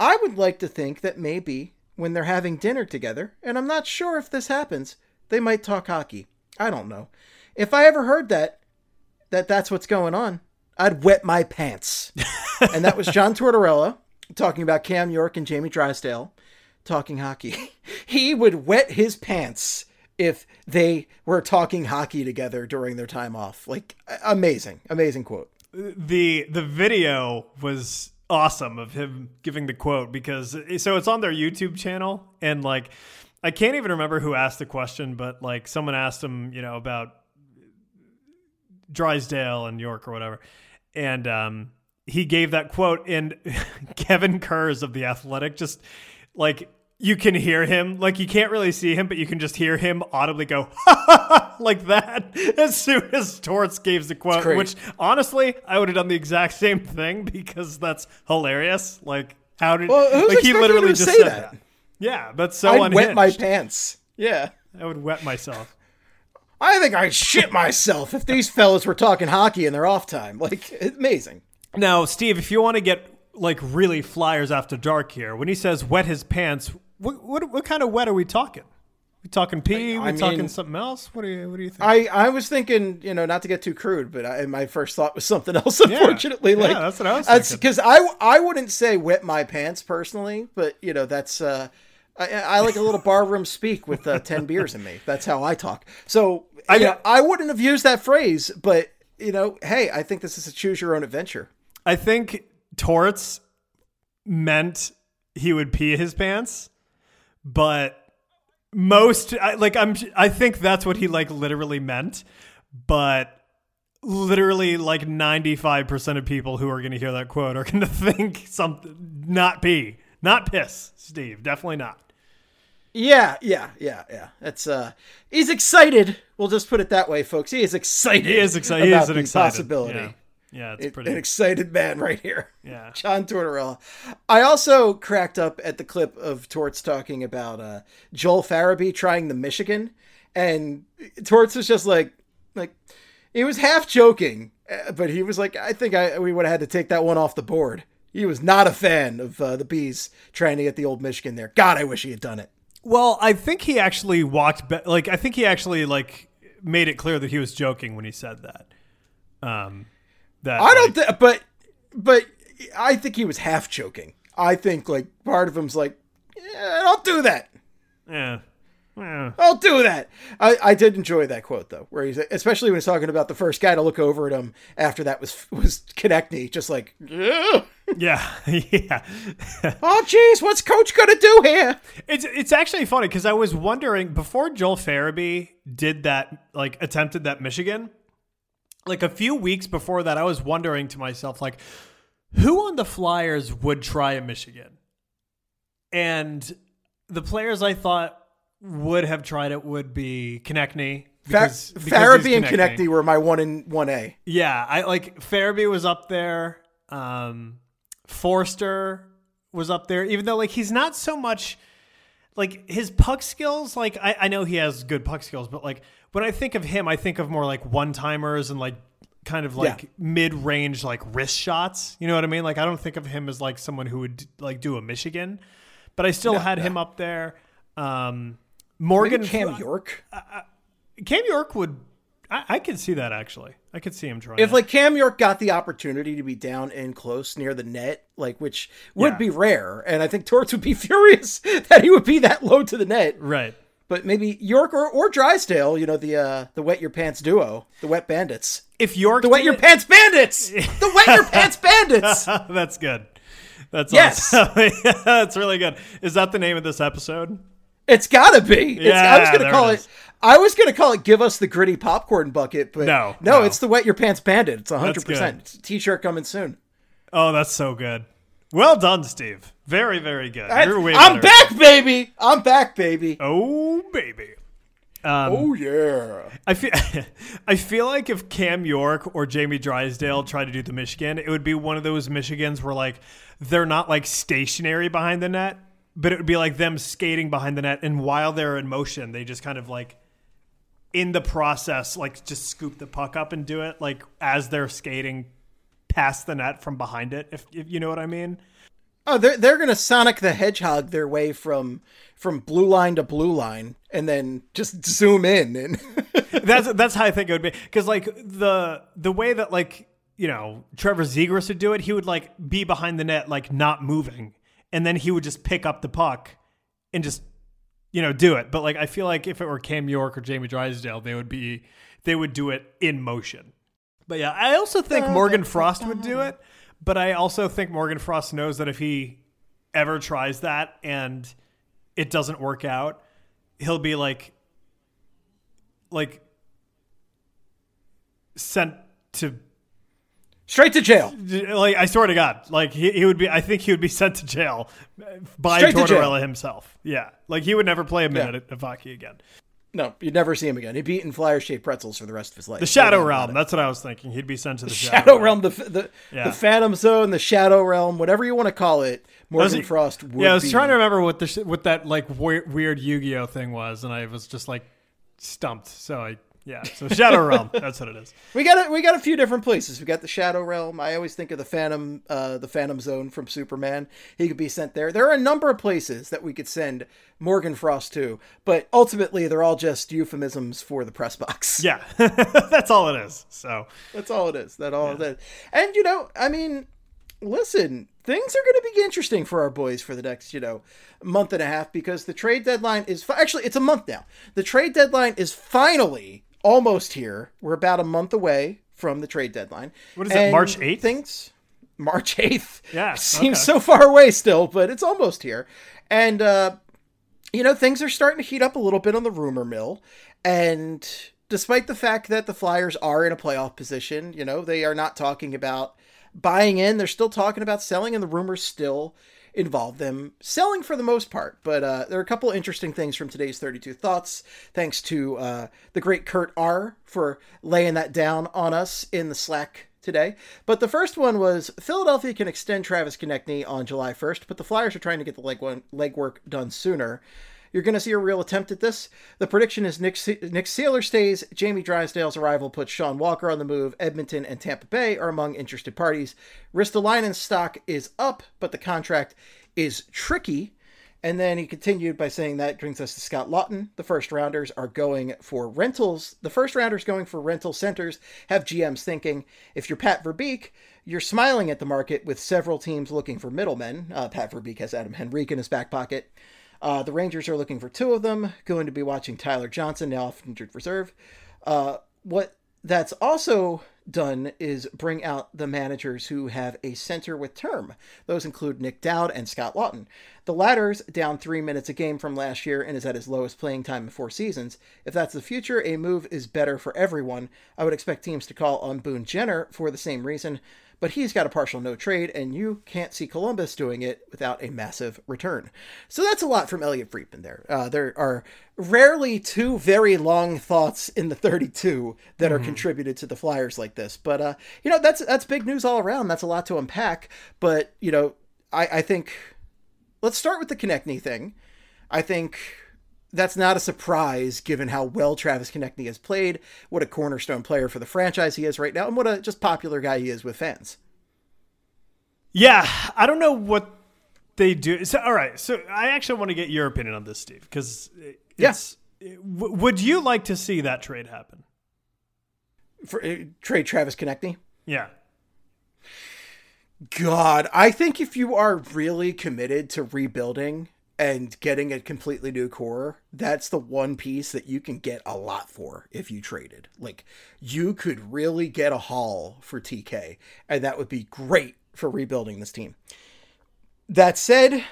I would like to think that maybe when they're having dinner together, and I'm not sure if this happens, they might talk hockey. I don't know. If I ever heard that's what's going on, I'd wet my pants. And that was John Tortorella talking about Cam York and Jamie Drysdale talking hockey. He would wet his pants if they were talking hockey together during their time off. Like, amazing quote. The video was awesome of him giving the quote, because so it's on their YouTube channel, and like I can't even remember who asked the question, but like someone asked him, you know, about Drysdale and York or whatever, and he gave that quote, and Kevin Kurz of The Athletic just like, you can hear him, like you can't really see him, but you can just hear him audibly go like that as soon as Torts gave the quote, which honestly, I would have done the exact same thing because that's hilarious. Like how did, like he literally just said that. Yeah, that's so unhinged. I'd wet my pants. Yeah. I would wet myself. I think I'd shit myself if these fellas were talking hockey in their off time. Like, it's amazing. Now, Steve, if you want to get like really Flyers after dark here, when he says wet his pants, what kind of wet are we talking? We talking pee? I mean, talking something else? What do you think? I was thinking, you know, not to get too crude, but my first thought was something else, unfortunately. Yeah, that's what I was thinking. Because I wouldn't say wet my pants personally, but, you know, that's... I like a little barroom speak with 10 beers in me. That's how I talk. So I wouldn't have used that phrase, but, you know, hey, I think this is a choose your own adventure. I think Torts meant he would pee his pants, but I think that's what he like literally meant, but literally like 95% of people who are going to hear that quote are going to think something, not pee, not piss, Steve, definitely not. Yeah. That's he's excited. We'll just put it that way, folks. He is excited. He is an excited possibility. Yeah, it's pretty an excited man right here. Yeah, John Tortorella. I also cracked up at the clip of Torts talking about Joel Farabee trying the Michigan, and Torts was just like he was half joking, but he was like, I think we would have had to take that one off the board. He was not a fan of the Bees trying to get the old Michigan there. God, I wish he had done it. Well, I think he actually made it clear that he was joking when he said that. But I think he was half joking. I think like part of him's like, yeah, don't do that. Yeah. Don't do that. I did enjoy that quote though, where he's especially when he's talking about the first guy to look over at him after that was Konecny, just like, ugh. Yeah. Oh, geez, what's Coach gonna do here? It's actually funny because I was wondering before Joel Farabee did that, like attempted that Michigan. Like a few weeks before that, I was wondering to myself, like, who on the Flyers would try a Michigan? And the players I thought would have tried it would be Konecny. Farabee and Konecny were my 1 and 1A. Yeah, I like Farabee was up there. Forster was up there, even though like he's not so much like his puck skills. Like I know he has good puck skills, but like. When I think of him, I think of more like one-timers and like kind of like mid-range like wrist shots. You know what I mean? Like I don't think of him as like someone who would like do a Michigan, but I still had him up there. Morgan Cam York. Cam York would. I could see that actually. I could see him trying. If like Cam York got the opportunity to be down in close near the net, like which would be rare, and I think Torts would be furious that he would be that low to the net, right? But maybe York or Drysdale, you know, the wet your pants duo, the wet bandits. If York, the wet your pants bandits, the wet your pants bandits. That's good. That's awesome. That's really good. Is that the name of this episode? It's gotta be. I was gonna call it. Give us the gritty popcorn bucket, but no. It's the wet your pants bandit. It's 100%. T-shirt coming soon. Oh, that's so good. Well done, Steve. Very, very good. I'm back, baby. Oh, baby. I feel like if Cam York or Jamie Drysdale tried to do the Michigan, it would be one of those Michigans where like they're not like stationary behind the net, but it would be like them skating behind the net, and while they're in motion, they just kind of like in the process like just scoop the puck up and do it like as they're skating past the net from behind it, if you know what I mean. Oh, they're going to Sonic the Hedgehog their way from blue line to blue line and then just zoom in. And that's how I think it would be. Because like the way that like, you know, Trevor Zegras would do it, he would like be behind the net, like not moving. And then he would just pick up the puck and just, you know, do it. But like, I feel like if it were Cam York or Jamie Drysdale, they would do it in motion. But yeah, I also think Morgan Frost would do it. But I also think Morgan Frost knows that if he ever tries that and it doesn't work out, he'll be like sent to straight to jail. Like, I swear to God, like he would be, I think he would be sent to jail by Tortorella himself. Yeah. Like he would never play a minute of hockey again. No, you'd never see him again. He'd be eating Flyer-shaped pretzels for the rest of his life. The Shadow Realm. That's what I was thinking. He'd be sent to the Shadow Realm. The Phantom Zone, the Shadow Realm, whatever you want to call it, Morgan Frost would be. Yeah, I was trying to remember what that like weird Yu-Gi-Oh thing was, and I was just like stumped. So Shadow Realm. That's what it is. We got a few different places. We got the Shadow Realm. I always think of the Phantom Zone from Superman. He could be sent there. There are a number of places that we could send Morgan Frost to, but ultimately they're all just euphemisms for the press box. Yeah, that's all it is. So that's all it is. And I mean, listen, things are going to be interesting for our boys for the next, month and a half, because the trade deadline is actually it's a month now. The trade deadline is finally almost here. We're about a month away from the trade deadline. What is it, March 8th? March 8th. Yeah. Seems so far away still, but it's almost here. And, things are starting to heat up a little bit on the rumor mill. And despite the fact that the Flyers are in a playoff position, they are not talking about buying in. They're still talking about selling, and the rumors still involve them selling for the most part. But there are a couple interesting things from today's 32 Thoughts. Thanks to the great Kurt R for laying that down on us in the Slack today. But the first one was Philadelphia can extend Travis Konecny on July 1st, but the Flyers are trying to get the legwork done sooner. You're going to see a real attempt at this. The prediction is Nick Saylor stays. Jamie Drysdale's arrival puts Sean Walker on the move. Edmonton and Tampa Bay are among interested parties. Ristolainen's stock is up, but the contract is tricky. And then he continued by saying that brings us to Scott Laughton. The first rounders are going for rentals. The first rounders going for rental centers have GMs thinking, if you're Pat Verbeek, you're smiling at the market with several teams looking for middlemen. Pat Verbeek has Adam Henrique in his back pocket. The Rangers are looking for two of them, going to be watching Tyler Johnson, now off injured reserve. What that's also done is bring out the managers who have a center with term. Those include Nick Dowd and Scott Laughton. The latter's down 3 minutes a game from last year and is at his lowest playing time in 4 seasons. If that's the future, a move is better for everyone. I would expect teams to call on Boone Jenner for the same reason, but he's got a partial no trade, and you can't see Columbus doing it without a massive return. So that's a lot from Elliot Friedman there. There are rarely two very long thoughts in the 32 that are contributed to the Flyers like this. But, that's big news all around. That's a lot to unpack. But, I think let's start with the Konecny thing. I think that's not a surprise given how well Travis Konecny has played, what a cornerstone player for the franchise he is right now, and what a just popular guy he is with fans. Yeah, I don't know what they do. So, all right, so I actually want to get your opinion on this, Steve, because would you like to see that trade happen? Trade Travis Konecny? Yeah. God, I think if you are really committed to rebuilding and getting a completely new core, that's the one piece that you can get a lot for if you traded. Like, you could really get a haul for TK, and that would be great for rebuilding this team. That said,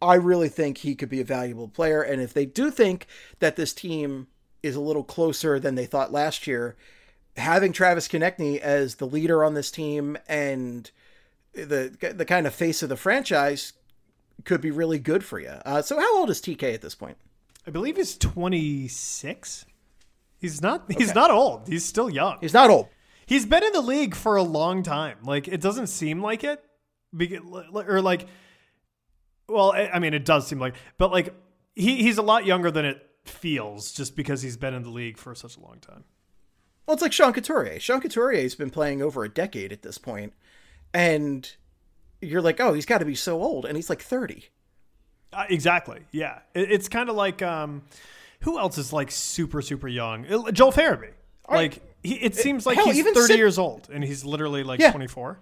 I really think he could be a valuable player, and if they do think that this team is a little closer than they thought last year, having Travis Konecny as the leader on this team and the kind of face of the franchise could be really good for you. So how old is TK at this point? I believe he's 26. He's not old. He's still young. He's not old. He's been in the league for a long time. Like, it doesn't seem like it, or like, well, I mean, it does seem like, but like he's a lot younger than it feels just because he's been in the league for such a long time. Well, it's like Sean Couturier. Sean Couturier's been playing over a decade at this point, and you're like, oh, he's got to be so old, and he's like 30. Exactly. Yeah, it's kind of like who else is like super, super young? Joel Farabee. Like, it seems like he's 30 years old, and he's literally like 24.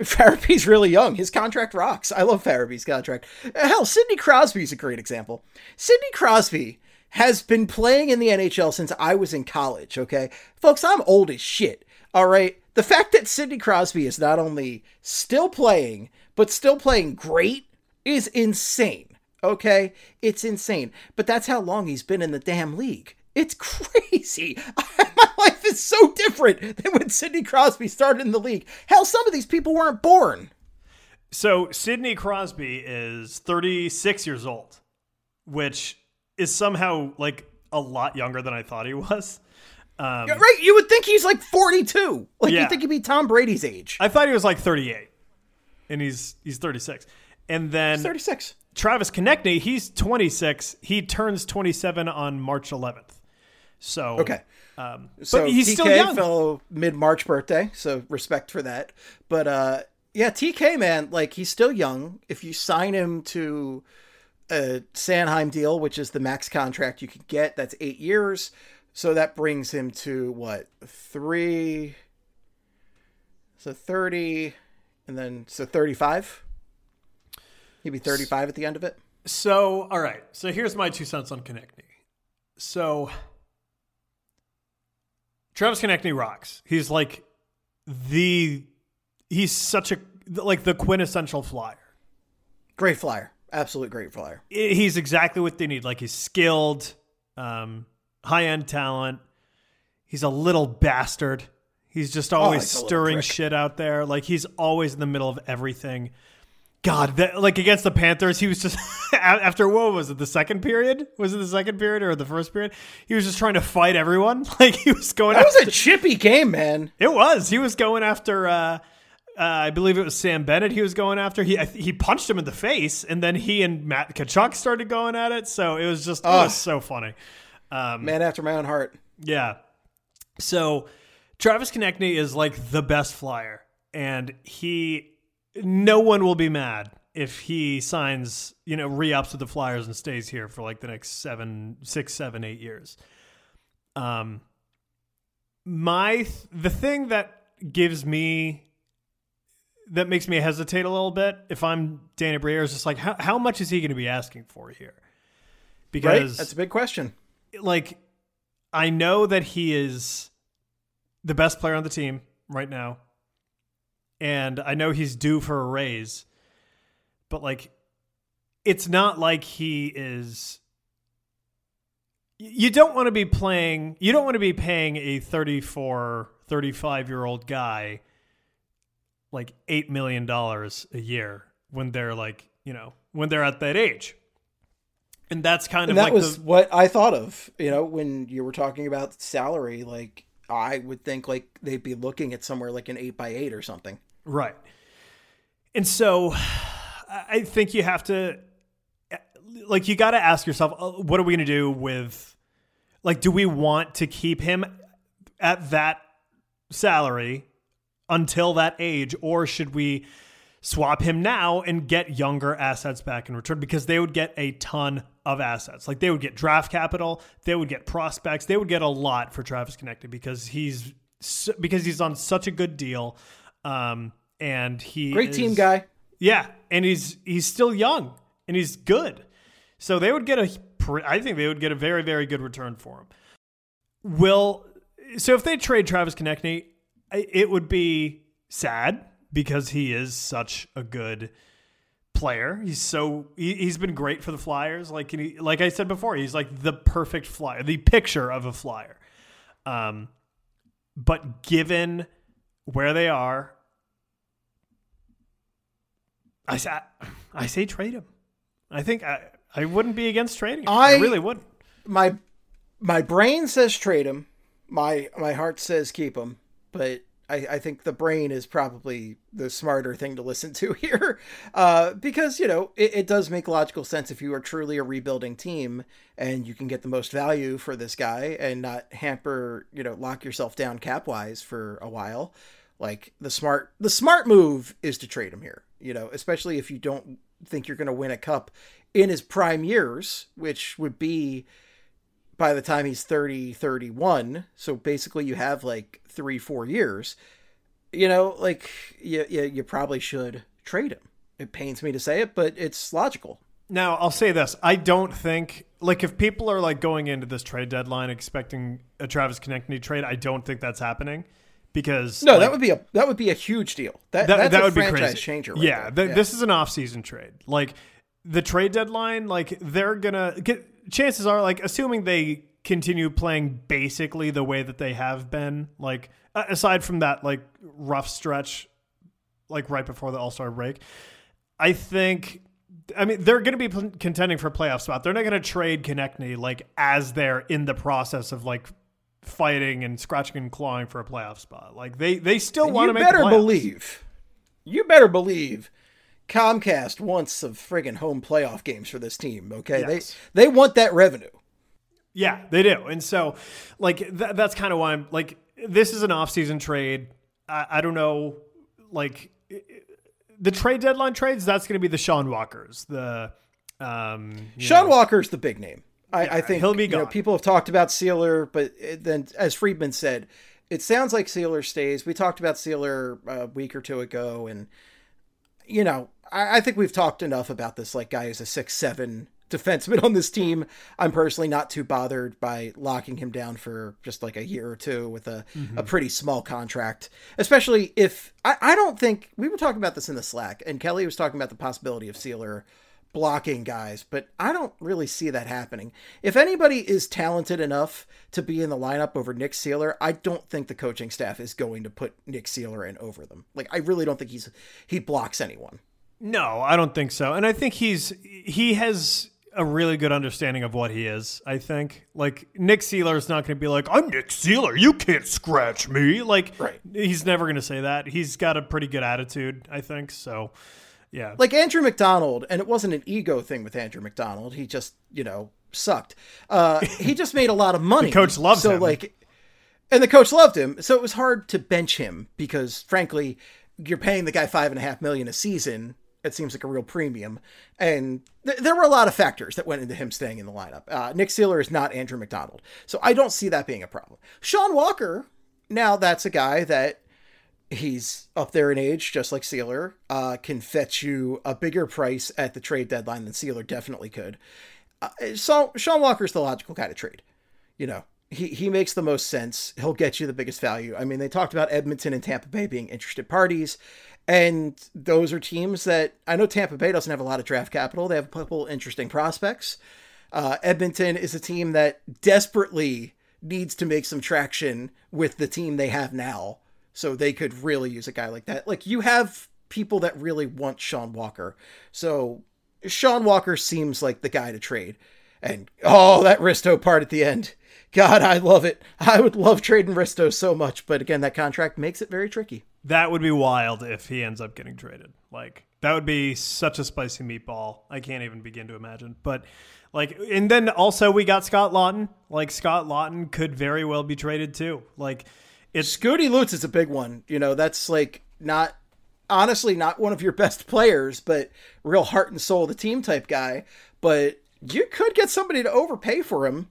Farabee's really young. His contract rocks. I love Farabee's contract. Hell, Sidney Crosby's a great example. Sidney Crosby has been playing in the NHL since I was in college. Okay, folks, I'm old as shit. All right. the fact that Sidney Crosby is not only still playing, but still playing great is insane. Okay, it's insane. But that's how long he's been in the damn league. It's crazy. My life is so different than when Sidney Crosby started in the league. Hell, some of these people weren't born. So Sidney Crosby is 36 years old, which is somehow like a lot younger than I thought he was. Right. You would think he's like 42. Like yeah. You'd think he'd be Tom Brady's age. I thought he was like 38 and he's 36. And then he's 36. Travis Konecny, he's 26. He turns 27 on March 11th. So okay, but he's TK, still young. Fellow mid-March birthday, so respect for that. But yeah, TK man, like he's still young. If you sign him to a Sanheim deal, which is the max contract you can get, that's 8 years. So that brings him to what three? So 30, and then so 35. He'd be 35 at the end of it. So, all right. So here's my 2 cents on Konecny. So Travis Konecny rocks. He's like he's such a, like the quintessential Flyer. Great Flyer. Absolute great Flyer. He's exactly what they need. Like he's skilled, high-end talent. He's a little bastard. He's just always stirring shit out there. Like he's always in the middle of everything. God, that, like against the Panthers, he was just after what was it? The second period? Was it the second period or the first period? He was just trying to fight everyone. Like he was going. That was a chippy game, man. It was. He was going after. I believe it was Sam Bennett. He was going after. He punched him in the face, and then he and Matt Tkachuk started going at it. So it was just it was so funny. Man after my own heart. Yeah. So Travis Konecny is like the best Flyer, and he. No one will be mad if he signs, re-ups with the Flyers and stays here for like the next 8 years. The thing that makes me hesitate a little bit, if I'm Danny Briere, is just like, how much is he going to be asking for here? Because right? That's a big question. Like, I know that he is the best player on the team right now. And I know he's due for a raise, but like, it's not like he is. You don't want to be playing. You don't want to be paying a 34, 35-year-old guy like $8 million a year when they're like, when they're at that age. And that's kind of like what I thought of, when you were talking about salary, like I would think like they'd be looking at somewhere like an 8x8 or something. Right. And so I think you have to, like, you got to ask yourself, what are we going to do with, like, do we want to keep him at that salary until that age? Or should we swap him now and get younger assets back in return? Because they would get a ton of assets. Like, they would get draft capital. They would get prospects. They would get a lot for Travis Konecny because he's on such a good deal. And he great is, team guy. Yeah. And he's still young and he's good. So they would get a very, very good return for him. So if they trade Travis Konecny, it would be sad because he is such a good player. He's been great for the Flyers. Like, like I said before, he's like the perfect Flyer, the picture of a Flyer. But given where they are, I say trade him. I think I wouldn't be against trading him. I really wouldn't. My brain says trade him. My heart says keep him. But I think the brain is probably the smarter thing to listen to here. Because, it does make logical sense if you are truly a rebuilding team and you can get the most value for this guy and not hamper, lock yourself down cap-wise for a while. Like, the smart move is to trade him here. Especially if you don't think you're going to win a cup in his prime years, which would be by the time he's 30, 31. So basically you have like 3-4 years, like you probably should trade him. It pains me to say it, but it's logical. Now I'll say this. I don't think, like, if people are like going into this trade deadline expecting a Travis Konecny trade, I don't think that's happening because no, like, that would be a huge deal. That would be crazy. That's a franchise changer. Right yeah, there. This is an off-season trade. Like the trade deadline, like they're gonna get. Chances are, like assuming they continue playing basically the way that they have been, like aside from that like rough stretch, like right before the All-Star break, I think. I mean, they're going to be contending for a playoff spot. They're not going to trade Konecny like as they're in the process of like fighting and scratching and clawing for a playoff spot. Like they still want to make the playoffs. You better believe Comcast wants some friggin' home playoff games for this team. Okay. Yes. They want that revenue. Yeah, they do. And so like, that's kind of why I'm like, this is an off-season trade. I don't know. Like the trade deadline trades, that's going to be the Sean Walkers. Walker's the big name. I think he'll be gone. You know, people have talked about Sealer, but then as Friedman said, it sounds like Sealer stays. We talked about Sealer a week or two ago. And, you know, I think we've talked enough about this. Like guy is a 6'7" defenseman on this team. I'm personally not too bothered by locking him down for just like a year or two with a pretty small contract, especially if I don't think we were talking about this in the Slack and Kelly was talking about the possibility of Sealer blocking guys, but I don't really see that happening. If anybody is talented enough to be in the lineup over Nick Sealer, I don't think the coaching staff is going to put Nick Sealer in over them. Like, I really don't think he blocks anyone. No, I don't think so. And I think he has a really good understanding of what he is. I think like Nick Sealer is not going to be like, I'm Nick Sealer. You can't scratch me. Like right. He's never going to say that. He's got a pretty good attitude, I think. So yeah, like Andrew McDonald, and it wasn't an ego thing with Andrew McDonald. He just, you know, sucked. He just made a lot of money. The coach loves him. And the coach loved him. So it was hard to bench him because frankly, you're paying the guy $5.5 million a season. It seems like a real premium. And there were a lot of factors that went into him staying in the lineup. Nick Sealer is not Andrew McDonald. So I don't see that being a problem. Sean Walker. Now that's a guy that he's up there in age, just like Sealer, can fetch you a bigger price at the trade deadline than Sealer definitely could. So Sean Walker's the logical kind of trade, you know. He makes the most sense. He'll get you the biggest value. I mean, they talked about Edmonton and Tampa Bay being interested parties, and those are teams that I know Tampa Bay doesn't have a lot of draft capital. They have a couple interesting prospects. Edmonton is a team that desperately needs to make some traction with the team they have now. So they could really use a guy like that. Like you have people that really want Sean Walker. So Sean Walker seems like the guy to trade. And oh, that Risto part at the end. God, I love it. I would love trading Risto so much. But again, that contract makes it very tricky. That would be wild if he ends up getting traded. Like, that would be such a spicy meatball. I can't even begin to imagine. But, like, and then also we got Scott Laughton. Like, Scott Laughton could very well be traded too. Like, it's. Scooty Lutz is a big one. You know, that's like not. Honestly, not one of your best players, but real heart and soul of the team type guy. But you could get somebody to overpay for him.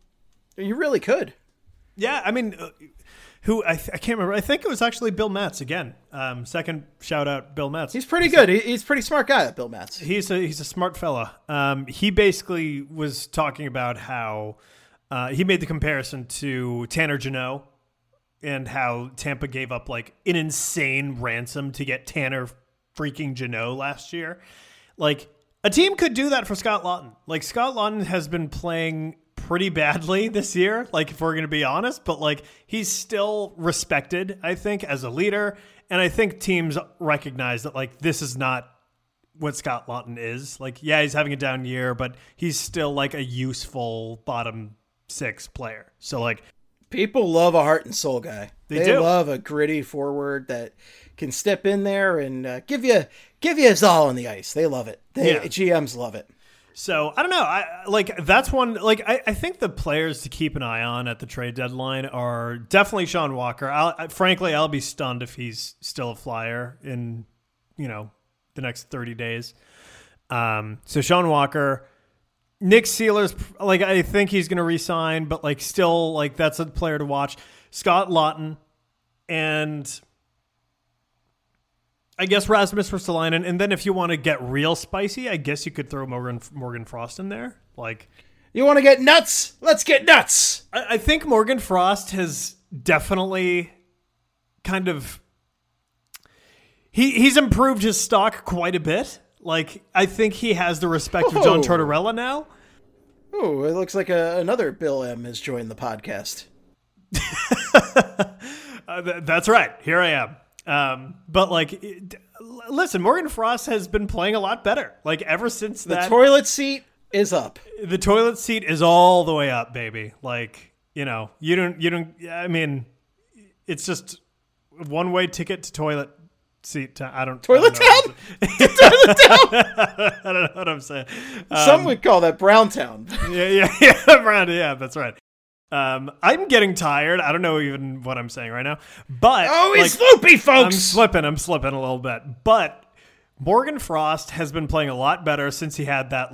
You really could. Yeah, I mean, I can't remember. I think it was actually Bill Matz again. Second shout out, Bill Matz. He's pretty good. He's a pretty smart guy, Bill Matz. He's a smart fella. He basically was talking about how he made the comparison to Tanner Janot and how Tampa gave up like an insane ransom to get Tanner freaking Janot last year. Like a team could do that for Scott Laughton. Like Scott Laughton has been playing pretty badly this year, like if we're going to be honest, but like he's still respected, I think, as a leader. And I think teams recognize that like this is not what Scott Laughton is. Like, yeah, he's having a down year, but he's still like a useful bottom six player. So like people love a heart and soul guy. They love a gritty forward that can step in there and give you his all on the ice. They love it. GMs love it. So I don't know. I think the players to keep an eye on at the trade deadline are definitely Sean Walker. Frankly, I'll be stunned if he's still a Flyer in, you know, the next 30 days. So Sean Walker, Nick Sealer's like, I think he's going to resign, but like still like that's a player to watch. Scott Laughton and I guess Rasmus Ristolainen, and then if you want to get real spicy, I guess you could throw Morgan Frost in there. Like, you want to get nuts? Let's get nuts. I think Morgan Frost has definitely kind of he's improved his stock quite a bit. Like, I think he has the respect of John Tortorella now. Oh, it looks like another Bill M has joined the podcast. That's right. Here I am. But like, listen, Morgan Frost has been playing a lot better. Like, ever since that, the toilet seat is up. The toilet seat is all the way up, baby. Like, you know, you don't. I mean, it's just one way ticket to toilet seat. Town. I don't know what I'm saying. Some would call that Brown Town. Yeah, Brown. Yeah, that's right. I'm getting tired. I don't know even what I'm saying right now, but he's like, loopy, folks. I'm slipping a little bit, but Morgan Frost has been playing a lot better since he had that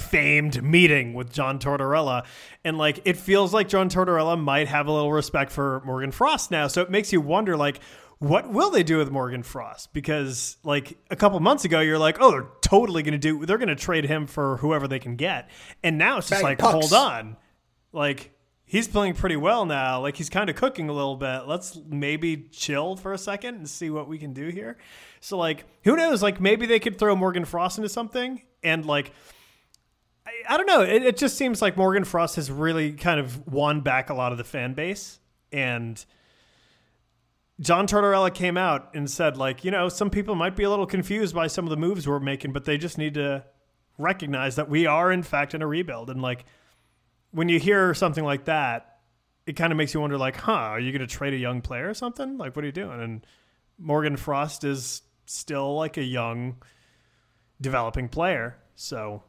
famed meeting with John Tortorella. And like, it feels like John Tortorella might have a little respect for Morgan Frost now. So it makes you wonder, like, what will they do with Morgan Frost? Because like a couple months ago, you're like, oh, they're totally going to do, they're going to trade him for whoever they can get. And now it's just bang like, pucks. Hold on. Like, he's playing pretty well now. Like, he's kind of cooking a little bit. Let's maybe chill for a second and see what we can do here. So, like, who knows? Like, maybe they could throw Morgan Frost into something. And, like, I don't know. It just seems like Morgan Frost has really kind of won back a lot of the fan base. And John Tortorella came out and said, like, you know, some people might be a little confused by some of the moves we're making, but they just need to recognize that we are, in fact, in a rebuild. And, like, when you hear something like that, it kind of makes you wonder, like, huh, are you going to trade a young player or something? Like, what are you doing? And Morgan Frost is still like a young developing player. So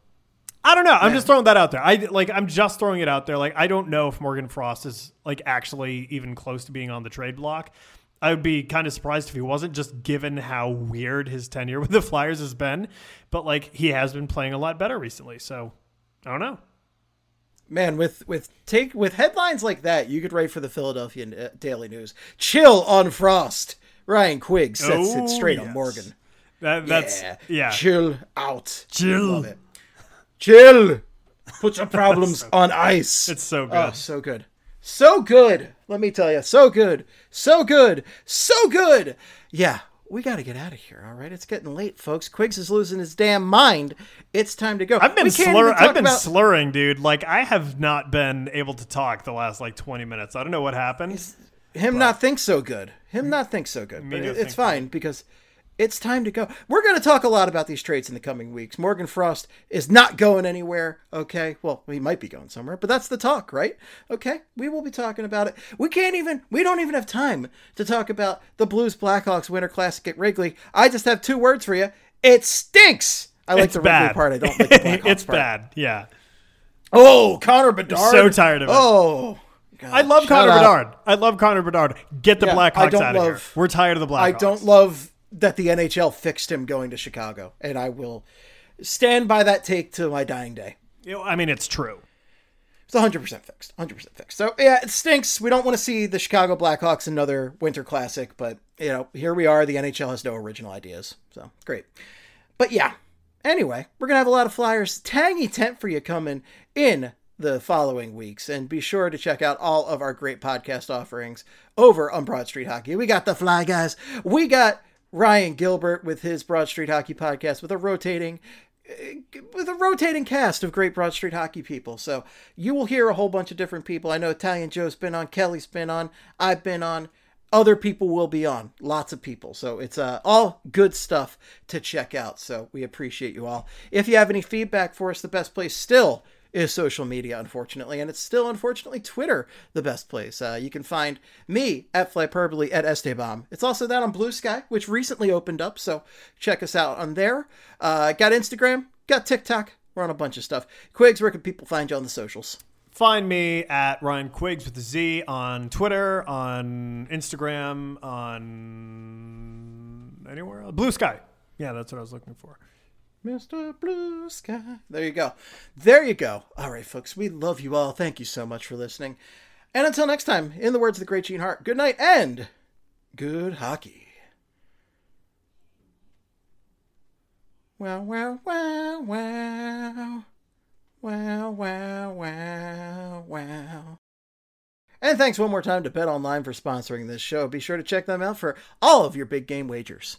I don't know. I'm just throwing that out there. I'm just throwing it out there. Like, I don't know if Morgan Frost is like actually even close to being on the trade block. I would be kind of surprised if he wasn't, just given how weird his tenure with the Flyers has been, but like he has been playing a lot better recently. So I don't know. Man, with headlines like that, you could write for the Philadelphia Daily News. Chill on Frost. Ryan Quigg sets it straight on Morgan. That's Chill out. Chill. I love it. Chill. Put your problems on ice. It's so good. Oh, so good. So good. Let me tell you. So good. So good. So good. Yeah. We got to get out of here, all right? It's getting late, folks. Quiggs is losing his damn mind. It's time to go. I've been slurring, dude. Like, I have not been able to talk the last, like, 20 minutes. I don't know what happened. Him not think so good. But it's fine because it's time to go. We're going to talk a lot about these trades in the coming weeks. Morgan Frost is not going anywhere, okay? Well, he might be going somewhere, but that's the talk, right? Okay, we will be talking about it. We don't even have time to talk about the Blues Blackhawks Winter Classic at Wrigley. I just have two words for you. It stinks. I like the Wrigley part. I don't like the Blackhawks part. It's bad, yeah. Oh, Connor Bedard. I'm so tired of it. Oh, God, I love Connor Bedard. I love Connor Bedard. Get the Blackhawks out of here. We're tired of the Blackhawks. I don't love that the NHL fixed him going to Chicago, and I will stand by that take to my dying day. You know, I mean, it's true. It's 100% fixed. 100% fixed. So, yeah, it stinks. We don't want to see the Chicago Blackhawks another Winter Classic, but, you know, here we are. The NHL has no original ideas. So, great. But, yeah. Anyway, we're going to have a lot of Flyers tangy tent for you coming in the following weeks, and be sure to check out all of our great podcast offerings over on Broad Street Hockey. We got the Fly Guys. We got Ryan Gilbert with his Broad Street Hockey podcast with a rotating cast of great Broad Street Hockey people. So you will hear a whole bunch of different people. I know Italian Joe's been on, Kelly's been on, I've been on, other people will be on, lots of people. So it's all good stuff to check out. So we appreciate you all. If you have any feedback for us, the best place still is social media, unfortunately, and it's still, unfortunately, Twitter, the best place. You can find me at Flyperbole, at Estebomb. It's also that on Blue Sky, which recently opened up, so check us out on there. Got Instagram, got TikTok, we're on a bunch of stuff. Quiggs, where can people find you on the socials? Find me at Ryan Quiggs with a Z on Twitter, on Instagram, on anywhere else. Blue Sky. Yeah, that's what I was looking for. Mr. Blue Sky. There you go. All right, folks, we love you all. Thank you so much for listening. And until next time, in the words of the great Gene Hart, good night and good hockey. Wow, wow, wow, wow. Wow, wow, wow, wow. And thanks one more time to BetOnline for sponsoring this show. Be sure to check them out for all of your big game wagers.